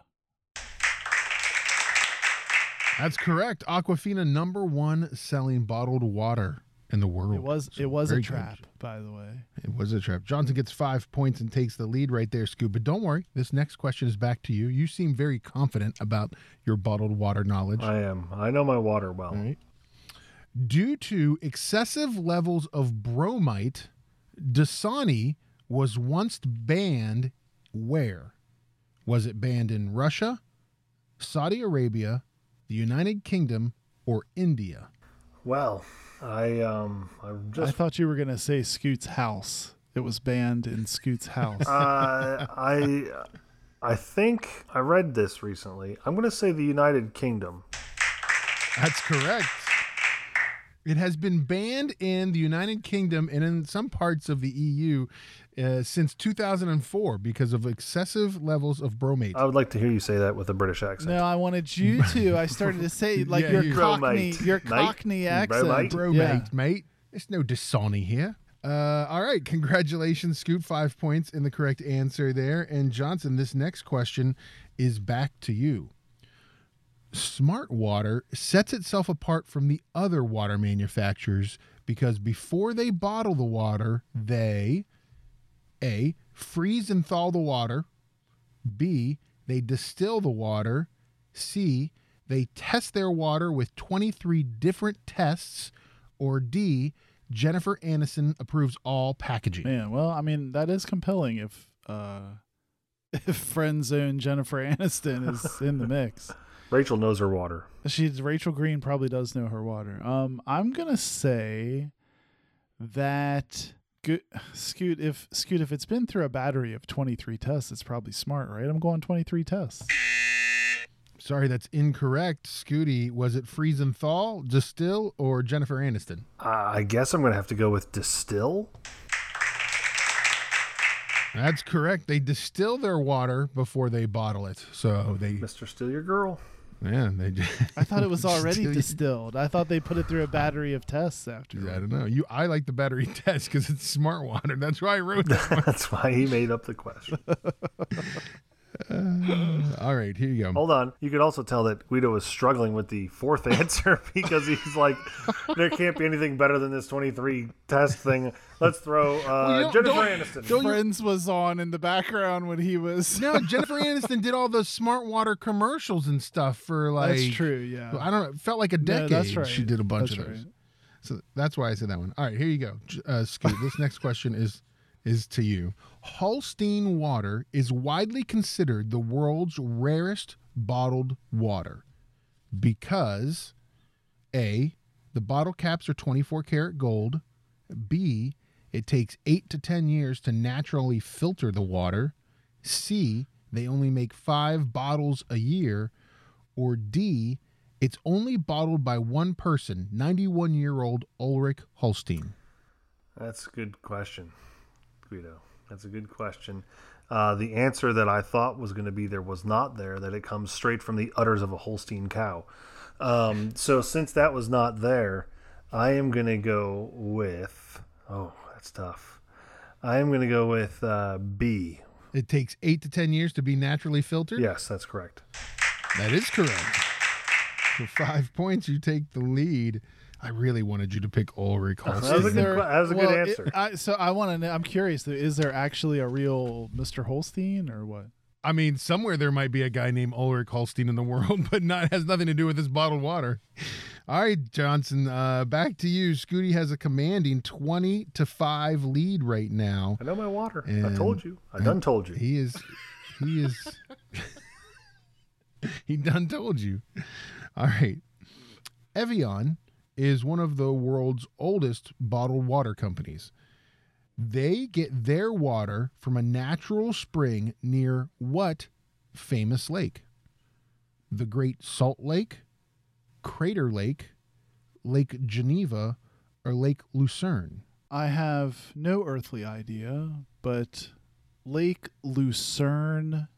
That's correct. Aquafina, number one selling bottled water in the world. It was a trap, by the way. It was a trap. Johnson gets 5 points and takes the lead right there, Scoop. But don't worry, this next question is back to you. You seem very confident about your bottled water knowledge. I am. I know my water well. All right. Due to excessive levels of bromide, Dasani was once banned where? Was it banned in Russia, Saudi Arabia, the United Kingdom, or India? Well, I thought you were going to say Scoot's house. It was banned in Scoot's house. I think I read this recently. I'm going to say the United Kingdom. That's correct. It has been banned in the United Kingdom and in some parts of the EU since 2004 because of excessive levels of bromate. I would like to hear you say that with a British accent. No, I wanted you to. I started to say like your Cockney accent. Bromate, yeah. Mate. There's no Dasani here. All right. Congratulations, Scoop. 5 points in the correct answer there. And Johnson, this next question is back to you. Smart Water sets itself apart from the other water manufacturers because before they bottle the water, they A, freeze and thaw the water, B, they distill the water, C, they test their water with 23 different tests, or D, Jennifer Aniston approves all packaging. Man, well, I mean, that is compelling if Friend Zone Jennifer Aniston is in the mix. Rachel knows her water. Rachel Green probably does know her water. I'm gonna say that Scoot, if it's been through a battery of 23 tests, it's probably Smart, right? I'm going 23 tests. Sorry, that's incorrect, Scooty. Was it freeze and thaw, distill, or Jennifer Aniston? I guess I'm gonna have to go with distill. That's correct. They distill their water before they bottle it. So they Mr. Steal Your Girl. Yeah, they do. I thought it was already distilled. I thought they put it through a battery of tests after. Yeah, I don't know. I like the battery test because it's Smart Water. That's why I wrote that one. That's why he made up the question. All right, here you go. Hold on. You could also tell that Guido was struggling with the fourth answer because he's like, there can't be anything better than this 23 test thing. Let's throw Jennifer Aniston. Friends was on in the background when he was. No, Jennifer Aniston did all those Smart Water commercials and stuff for like. That's true, yeah. I don't know. It felt like a decade. Yeah, that's right. She did a bunch of those. Right. So that's why I said that one. All right, here you go. Scoot, this next question is to you. Holstein water is widely considered the world's rarest bottled water because A, the bottle caps are 24 karat gold, B, it takes 8 to 10 years to naturally filter the water, C, they only make 5 bottles a year, or D, it's only bottled by one person, 91-year-old Ulrich Holstein. That's a good question. Guido. That's a good question. The answer that I thought was going to be there was not there, that it comes straight from the udders of a Holstein cow. So since that was not there, I am going to go with, oh, that's tough. I am going to go with B. It takes 8 to 10 years to be naturally filtered? Yes, that's correct. That is correct. For 5 points, you take the lead. I really wanted you to pick Ulrich Holstein. That was a good answer. I want to know, I'm curious, is there actually a real Mr. Holstein or what? I mean, somewhere there might be a guy named Ulrich Holstein in the world, but has nothing to do with this bottled water. All right, Johnson, back to you. Scooty has a commanding 20-5 lead right now. I know my water. And I told you. I done told you. He is. He done told you. All right. Evian is one of the world's oldest bottled water companies. They get their water from a natural spring near what famous lake? The Great Salt Lake, Crater Lake, Lake Geneva, or Lake Lucerne? I have no earthly idea, but Lake Lucerne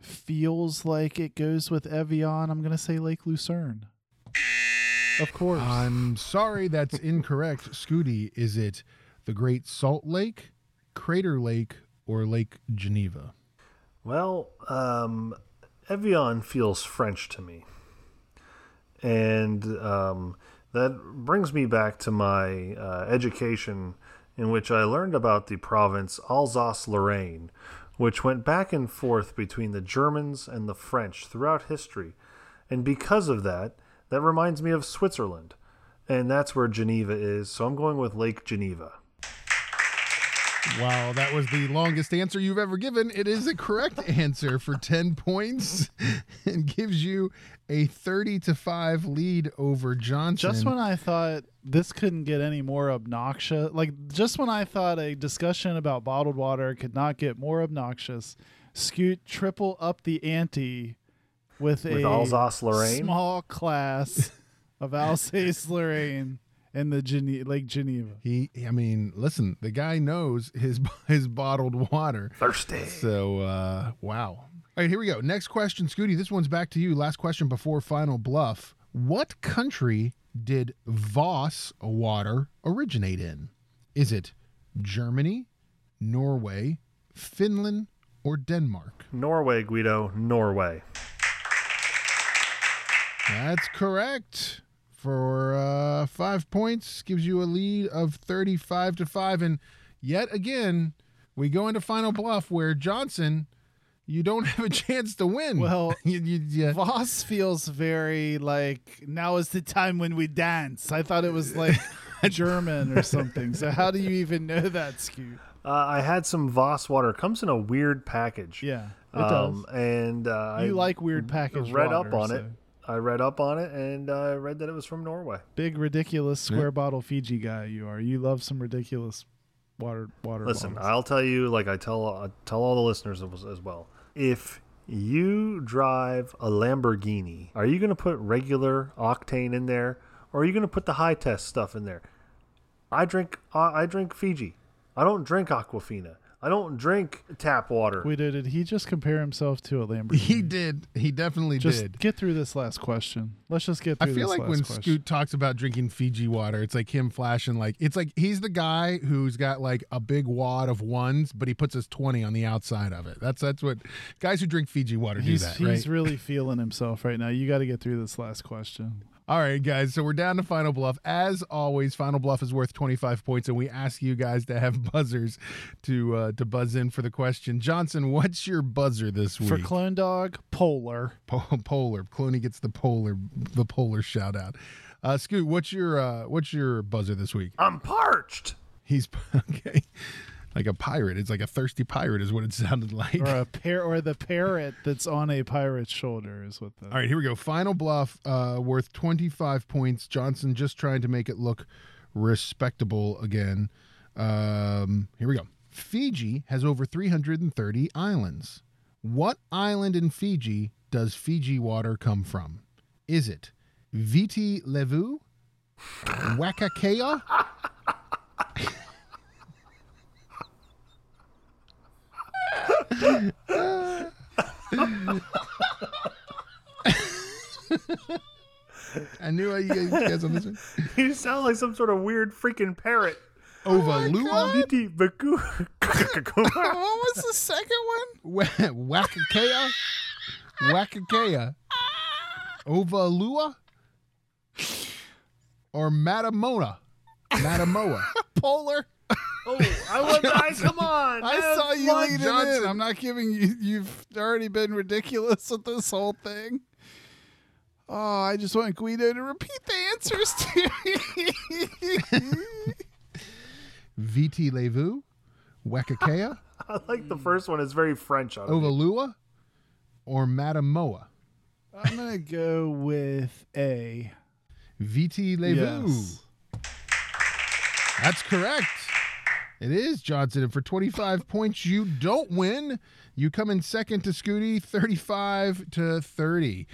feels like it goes with Evian. I'm going to say Lake Lucerne. Of course. I'm sorry, that's incorrect. Scooty, is it the Great Salt Lake, Crater Lake, or Lake Geneva? Well, Evian feels French to me. And that brings me back to my education, in which I learned about the province Alsace-Lorraine, which went back and forth between the Germans and the French throughout history. And because of that, that reminds me of Switzerland. And that's where Geneva is, so I'm going with Lake Geneva. Wow, that was the longest answer you've ever given. It is a correct answer for 10 points and gives you a 30-5 lead over Johnson. Just when I thought this couldn't get any more obnoxious, just when I thought a discussion about bottled water could not get more obnoxious, Scoot triple up the ante with Alsace-Lorraine, small class of Alsace-Lorraine. And the Lake Geneva. Listen, the guy knows his bottled water. Thirsty. So, wow. All right, here we go. Next question, Scooty. This one's back to you. Last question before Final Bluff. What country did Voss water originate in? Is it Germany, Norway, Finland, or Denmark? Norway, Guido. Norway. That's correct. For 5 points, gives you a lead of 35-5. And yet again, we go into Final Bluff where Johnson, you don't have a chance to win. Well, Voss feels very like, now is the time when we dance. I thought it was like German or something. So how do you even know that, Scoot? I had some Voss water. It comes in a weird package. Yeah, it does. And you like weird package water. I read up on it, and I read that it was from Norway. Big, ridiculous, square-bottle Fiji guy you are. You love some ridiculous water Listen, bottles. I'll tell you, like I tell all the listeners as well, if you drive a Lamborghini, are you going to put regular octane in there, or are you going to put the high-test stuff in there? I drink Fiji. I don't drink Aquafina. I don't drink tap water. Did he just compare himself to a Lamborghini? He did. He definitely did. Just get through this last question. Let's just get through this last question. I feel like when Scoot talks about drinking Fiji water, it's like him flashing it's like he's the guy who's got like a big wad of ones, but he puts his 20 on the outside of it. That's what guys who drink Fiji water do that, right? He's really feeling himself right now. You got to get through this last question. All right, guys, so we're down to Final Bluff. As always, Final Bluff is worth 25 points, and we ask you guys to have buzzers to buzz in for the question. Johnson, what's your buzzer this week? For Clone Dog, Polar. Polar. Cloney gets the Polar shout-out. Scoot, what's your buzzer this week? I'm parched. He's okay. Like a pirate. It's like a thirsty pirate is what it sounded like. Or the parrot that's on a pirate's shoulder is what All right, here we go. Final Bluff worth 25 points. Johnson just trying to make it look respectable again. Here we go. Fiji has over 330 islands. What island in Fiji does Fiji water come from? Is it Viti Levu, Wakakea, I knew I you guys on this one. You sound like some sort of weird freaking parrot. What was the second one? Wakakea? Wakakea. Ovalua? Or Matamona? Matamoa. Polar. Oh, I want to. Come on. I saw you lead it in. I'm not giving you. You've already been ridiculous with this whole thing. Oh, I just want Guido to repeat the answers to me. Viti Levu, Wakakea. I like the first one. It's very French. Ovalua or Matamoa? I'm going to go with A. Viti Levu. Yes. That's correct. It is Johnson. And for 25 points, you don't win. You come in second to Scooty, 35-30.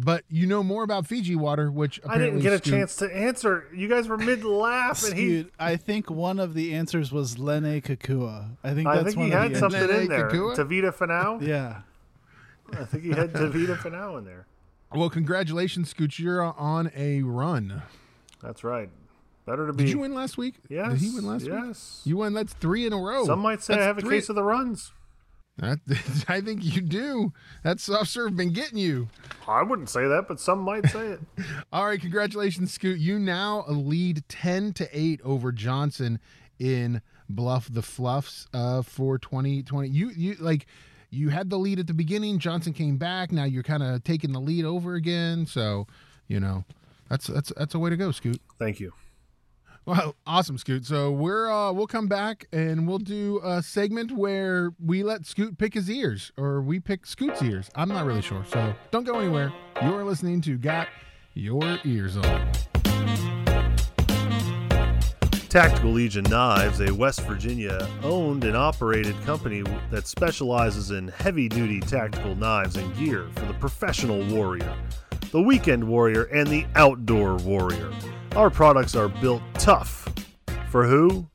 But you know more about Fiji water, which apparently I didn't get a chance to answer. You guys were mid-laugh. I think one of the answers was Lene Kakua. I think he had something in there. Tavita Fanau? Yeah. I think he had Tavita Fanau in there. Well, congratulations, Scooch. You're on a run. That's right. Better to be. Did you win last week? Yes. Did he win last week? Yes. You won. That's three in a row. Some might say I have a case of the runs. I think you do. That soft serve been getting you. I wouldn't say that, but some might say it. All right, congratulations, Scoot. You now lead 10-8 over Johnson in Bluff the Fluffs for 2020. You had the lead at the beginning. Johnson came back. Now you're kind of taking the lead over again. So, that's a way to go, Scoot. Thank you. Well, awesome, Scoot. So we'll come back and we'll do a segment where we let Scoot pick his ears, or we pick Scoot's ears. I'm not really sure, so don't go anywhere. You're listening to Got Your Ears On. Tactical Legion Knives, a West Virginia-owned and operated company that specializes in heavy-duty tactical knives and gear for the professional warrior, the weekend warrior, and the outdoor warrior. Our products are built tough. For who?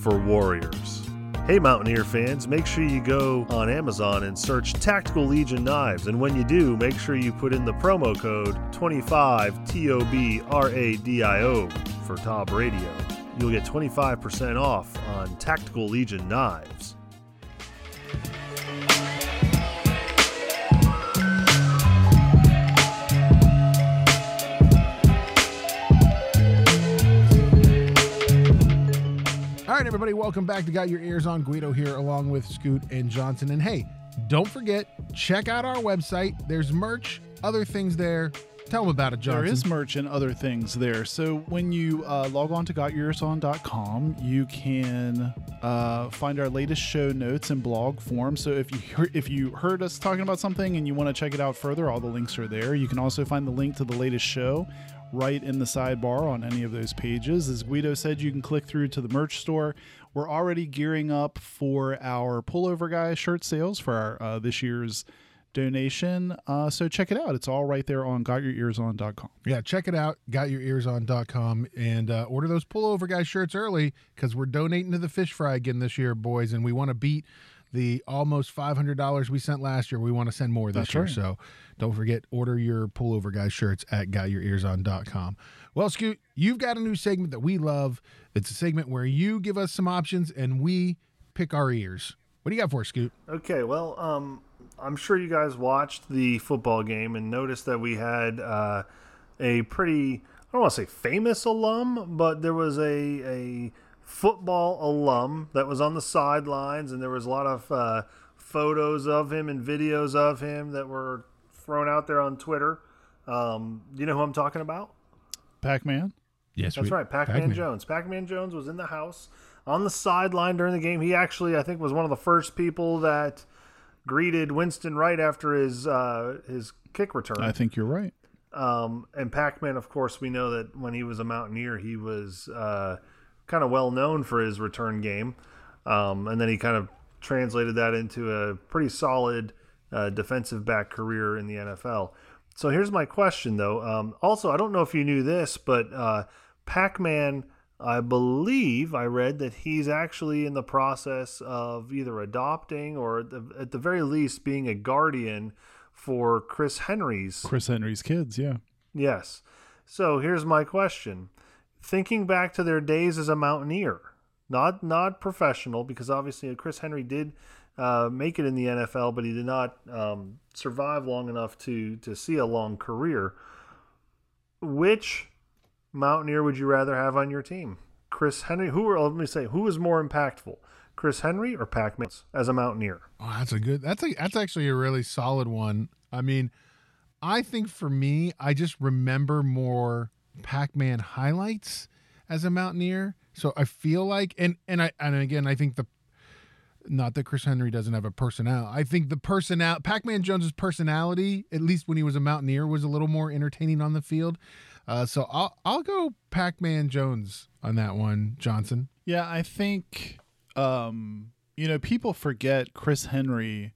For warriors. Hey, Mountaineer fans, make sure you go on Amazon and search Tactical Legion Knives, and when you do, make sure you put in the promo code 25TOBRADIO for Top Radio. You'll get 25% off on Tactical Legion Knives. All right, everybody, welcome back to Got Your Ears On. Guido here along with Scoot and Johnson. And, hey, don't forget, check out our website. There's merch, other things there. Tell them about it, Johnson. There is merch and other things there. So when you log on to gotyourearson.com, you can find our latest show notes in blog form. So if you heard us talking about something and you want to check it out further, all the links are there. You can also find the link to the latest show right in the sidebar on any of those pages. As Guido said, you can click through to the merch store. We're already gearing up for our Pullover Guy shirt sales for our this year's donation. So check it out. It's all right there on gotyourearson.com. Yeah, check it out, gotyourearson.com, and order those Pullover Guy shirts early because we're donating to the Fish Fry again this year, boys, and we want to beat the almost $500 we sent last year. We want to send more this year. Right. So don't forget, order your Pullover Guy shirts at gotyourearson.com. Well, Scoot, you've got a new segment that we love. It's a segment where you give us some options and we pick our ears. What do you got for us, Scoot? Okay, well, I'm sure you guys watched the football game and noticed that we had a pretty, I don't want to say famous alum, but there was a football alum that was on the sidelines, and there was a lot of photos of him and videos of him that were thrown out there on Twitter. You know who I'm talking about? Pacman. Yes, that's right. Pacman Jones. Pacman Jones was in the house on the sideline during the game. He actually, I think, was one of the first people that greeted Winston Wright after his kick return. I think you're right. And Pacman, of course, we know that when he was a Mountaineer, he was kind of well known for his return game. And then he kind of translated that into a pretty solid defensive back career in the NFL. So here's my question, though. Also, I don't know if you knew this, but Pacman, I believe I read that he's actually in the process of either adopting or at the very least being a guardian for Chris Henry's kids. Yeah. Yes. So here's my question. Thinking back to their days as a Mountaineer, not professional, because obviously Chris Henry did make it in the NFL, but he did not survive long enough to see a long career. Which Mountaineer would you rather have on your team? Chris Henry, who was more impactful? Chris Henry or Pacman as a Mountaineer? Oh, that's actually a really solid one. I mean, I think for me, I just remember more Pacman highlights as a Mountaineer. So I feel like, and again, I think not that Chris Henry doesn't have a personality. I think Pacman Jones's personality, at least when he was a Mountaineer, was a little more entertaining on the field. So I'll go Pacman Jones on that one, Johnson. Yeah, I think, people forget Chris Henry,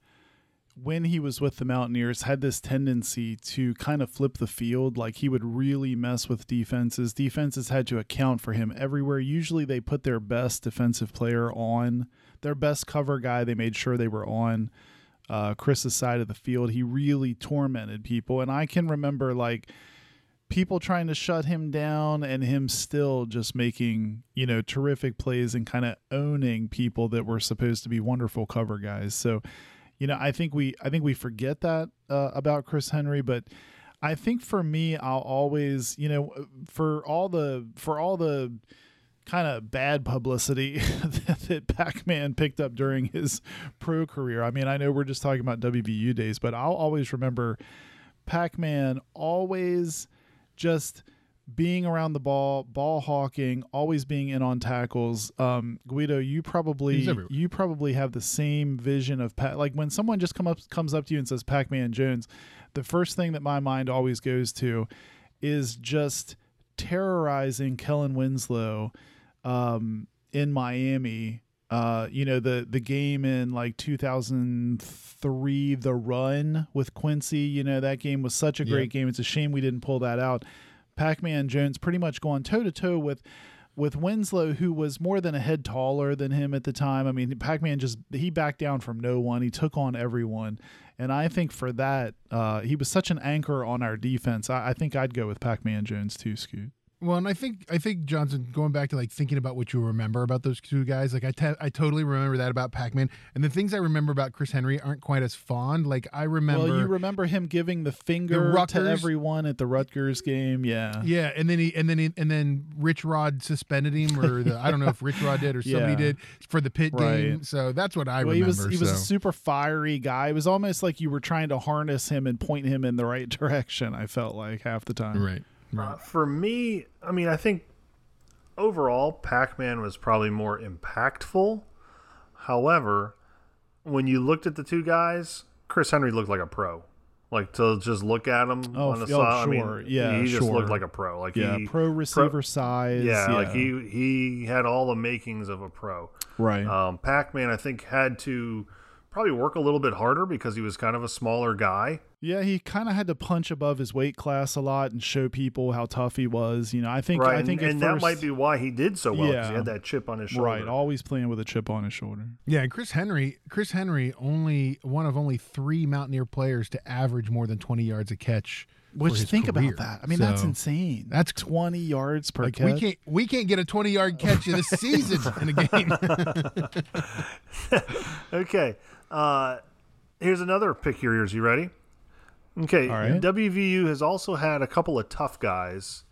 when he was with the Mountaineers, had this tendency to kind of flip the field. Like, he would really mess with defenses. Defenses had to account for him everywhere. Usually they put their best defensive player on, their best cover guy. They made sure they were on Chris's side of the field. He really tormented people. And I can remember, like, people trying to shut him down and him still just making, terrific plays and kind of owning people that were supposed to be wonderful cover guys. So, I think we forget that about Chris Henry, but I think for me, I'll always, for all the kind of bad publicity that Pacman picked up during his pro career. I mean, I know we're just talking about WVU days, but I'll always remember Pacman always just being around the ball hawking, always being in on tackles. Guido, you probably have the same vision of Pac. Like, when someone just comes up to you and says Pacman Jones, the first thing that my mind always goes to is just terrorizing Kellen Winslow in Miami. The game in like 2003, the run with Quincy, that game was such a great game. It's a shame we didn't pull that out. Pacman Jones pretty much going toe-to-toe with Winslow, who was more than a head taller than him at the time. I mean, Pacman he backed down from no one. He took on everyone. And I think for that, he was such an anchor on our defense. I think I'd go with Pacman Jones too, Scoot. Well, and I think Johnson, going back to like thinking about what you remember about those two guys, like I totally remember that about Pacman, and the things I remember about Chris Henry aren't quite as fond. Like, I remember, well, you remember him giving the finger to everyone at the Rutgers game, yeah, and then Rich Rod suspended him, or the, I don't know if Rich Rod did or somebody did for the Pitt game. So that's what I remember. He was a super fiery guy. It was almost like you were trying to harness him and point him in the right direction. I felt like half the time, right. For me, I mean, I think overall Pacman was probably more impactful. However, when you looked at the two guys, Chris Henry looked like a pro. Like, to just look at him on the side, sure. I mean, he just looked like a pro. Like, pro receiver size. Yeah, like he had all the makings of a pro. Right. Pacman, I think, had to probably work a little bit harder because he was kind of a smaller guy. Yeah, he kind of had to punch above his weight class a lot and show people how tough he was. I think that might be why he did so well, because he had that chip on his shoulder. Right, always playing with a chip on his shoulder. Yeah, Chris Henry, only one of only three Mountaineer players to average more than 20 yards a catch. Which, think about that. I mean, that's insane. That's 20 yards per catch. We can't get a 20-yard catch in the season in a game. Okay. Here's another pick your ears. You ready? Okay. All right. WVU has also had a couple of tough guys,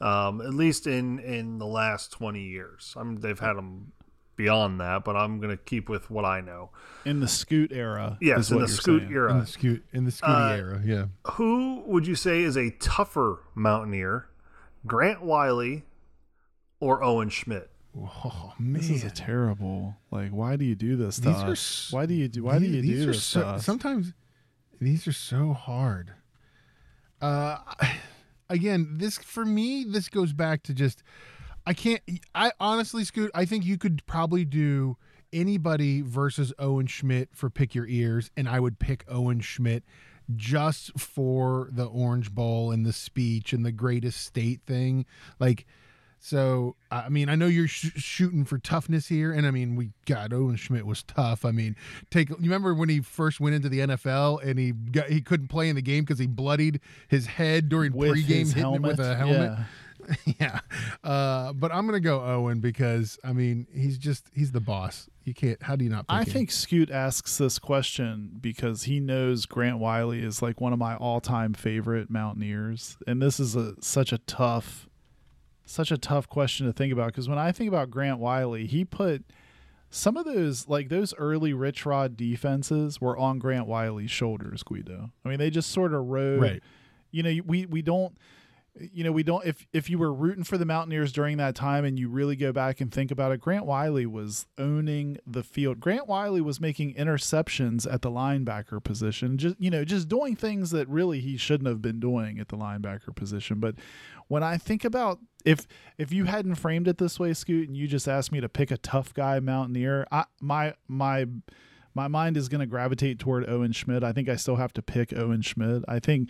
at least in the last 20 years. I mean, they've had them beyond that, but I'm going to keep with what I know. In the Scoot era. Yes, in the Scoot era. In the Scooty era, yeah. Who would you say is a tougher Mountaineer, Grant Wiley or Owen Schmidt? Oh man, this is a terrible. Like, why do you do this to us? Why do you do this to us? Sometimes these are so hard. Again, this goes back to just. I honestly, Scoot, I think you could probably do anybody versus Owen Schmidt for pick your ears, and I would pick Owen Schmidt just for the Orange Bowl and the speech and the greatest state thing. Like, So, I mean, I know you're shooting for toughness here. And, I mean, Owen Schmidt was tough. I mean, you remember when he first went into the NFL and he couldn't play in the game because he bloodied his head during pregame, hitting it with a helmet? Yeah. Yeah, but I'm going to go Owen because, I mean, he's the boss. You can't – how do you not pick him? Think Scoot asks this question because he knows Grant Wiley is like one of my all-time favorite Mountaineers. And this is such a tough question to think about because when I think about Grant Wiley, he put some of those – like those early Rich Rod defenses were on Grant Wiley's shoulders, Guido. I mean, they just sort of rode right. – you know, we don't – you know, we don't, if you were rooting for the Mountaineers during that time and you really go back and think about it, Grant Wiley was owning the field. Grant Wiley was making interceptions at the linebacker position, just doing things that really he shouldn't have been doing at the linebacker position. But when I think about if you hadn't framed it this way, Scoot, and you just asked me to pick a tough guy Mountaineer, my mind is going to gravitate toward Owen Schmidt. I think I still have to pick Owen Schmidt. I think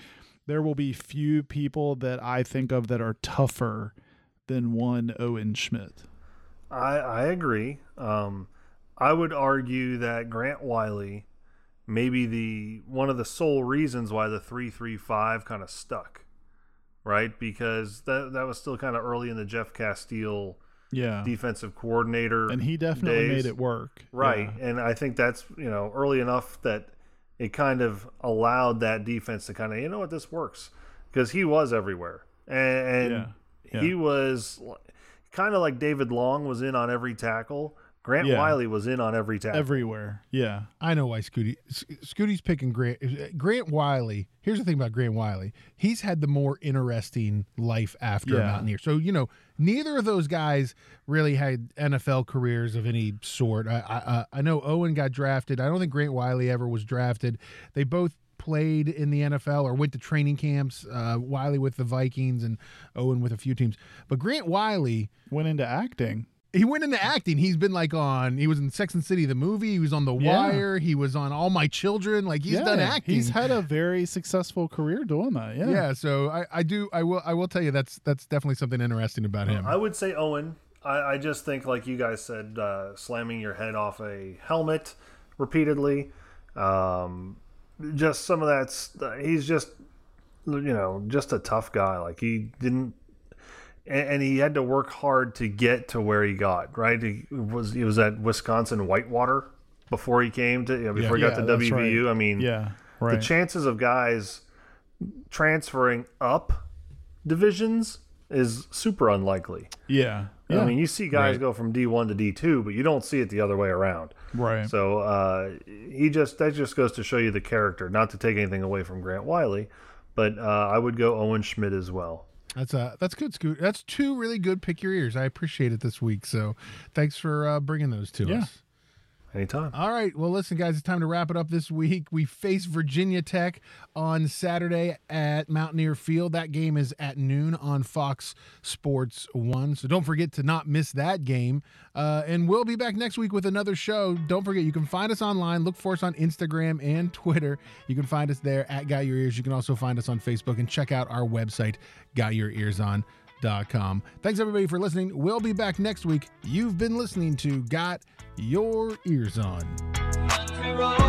there will be few people that I think of that are tougher than one Owen Schmidt. I agree. I would argue that Grant Wiley may be one of the sole reasons why the 3-3-5 kind of stuck, right? Because that was still kind of early in the Jeff Castile defensive coordinator, and he definitely made it work, right? Yeah. And I think that's early enough that it kind of allowed that defense to kind of, this works, because he was everywhere. And he was kind of like David Long was in on every tackle. Grant Wiley was in on every tackle. Everywhere. Yeah. I know why Scooty's picking Grant Wiley. Here's the thing about Grant Wiley. He's had the more interesting life after a Mountaineer. So, neither of those guys really had NFL careers of any sort. I know Owen got drafted. I don't think Grant Wiley ever was drafted. They both played in the NFL or went to training camps, Wiley with the Vikings and Owen with a few teams. But Grant Wiley went into acting. He went into acting. He's been he was in Sex and City, the movie. He was on The Wire. He was on All My Children. Like he's done acting. He's had a very successful career doing that. Yeah. Yeah. So I will tell you that's definitely something interesting about him. I would say Owen. I just think like you guys said, slamming your head off a helmet repeatedly. Just some of that's he's just just a tough guy. Like he didn't. And he had to work hard to get to where he got, right? He was at Wisconsin Whitewater before he came to, before he got to WVU. Right. I mean, the chances of guys transferring up divisions is super unlikely. Yeah. I mean, you see guys go from D1 to D2, but you don't see it the other way around. Right. So that just goes to show you the character, not to take anything away from Grant Wiley, but I would go Owen Schmidt as well. That's good, Scoot. That's two really good pick your ears. I appreciate it this week. So thanks for bringing those to us. Anytime. All right. Well, listen, guys, it's time to wrap it up this week. We face Virginia Tech on Saturday at Mountaineer Field. That game is at noon on Fox Sports One. So don't forget to not miss that game. And we'll be back next week with another show. Don't forget, you can find us online. Look for us on Instagram and Twitter. You can find us there at Got Your Ears. You can also find us on Facebook and check out our website, gotyourearson.com. Thanks, everybody, for listening. We'll be back next week. You've been listening to Got Your Ears On.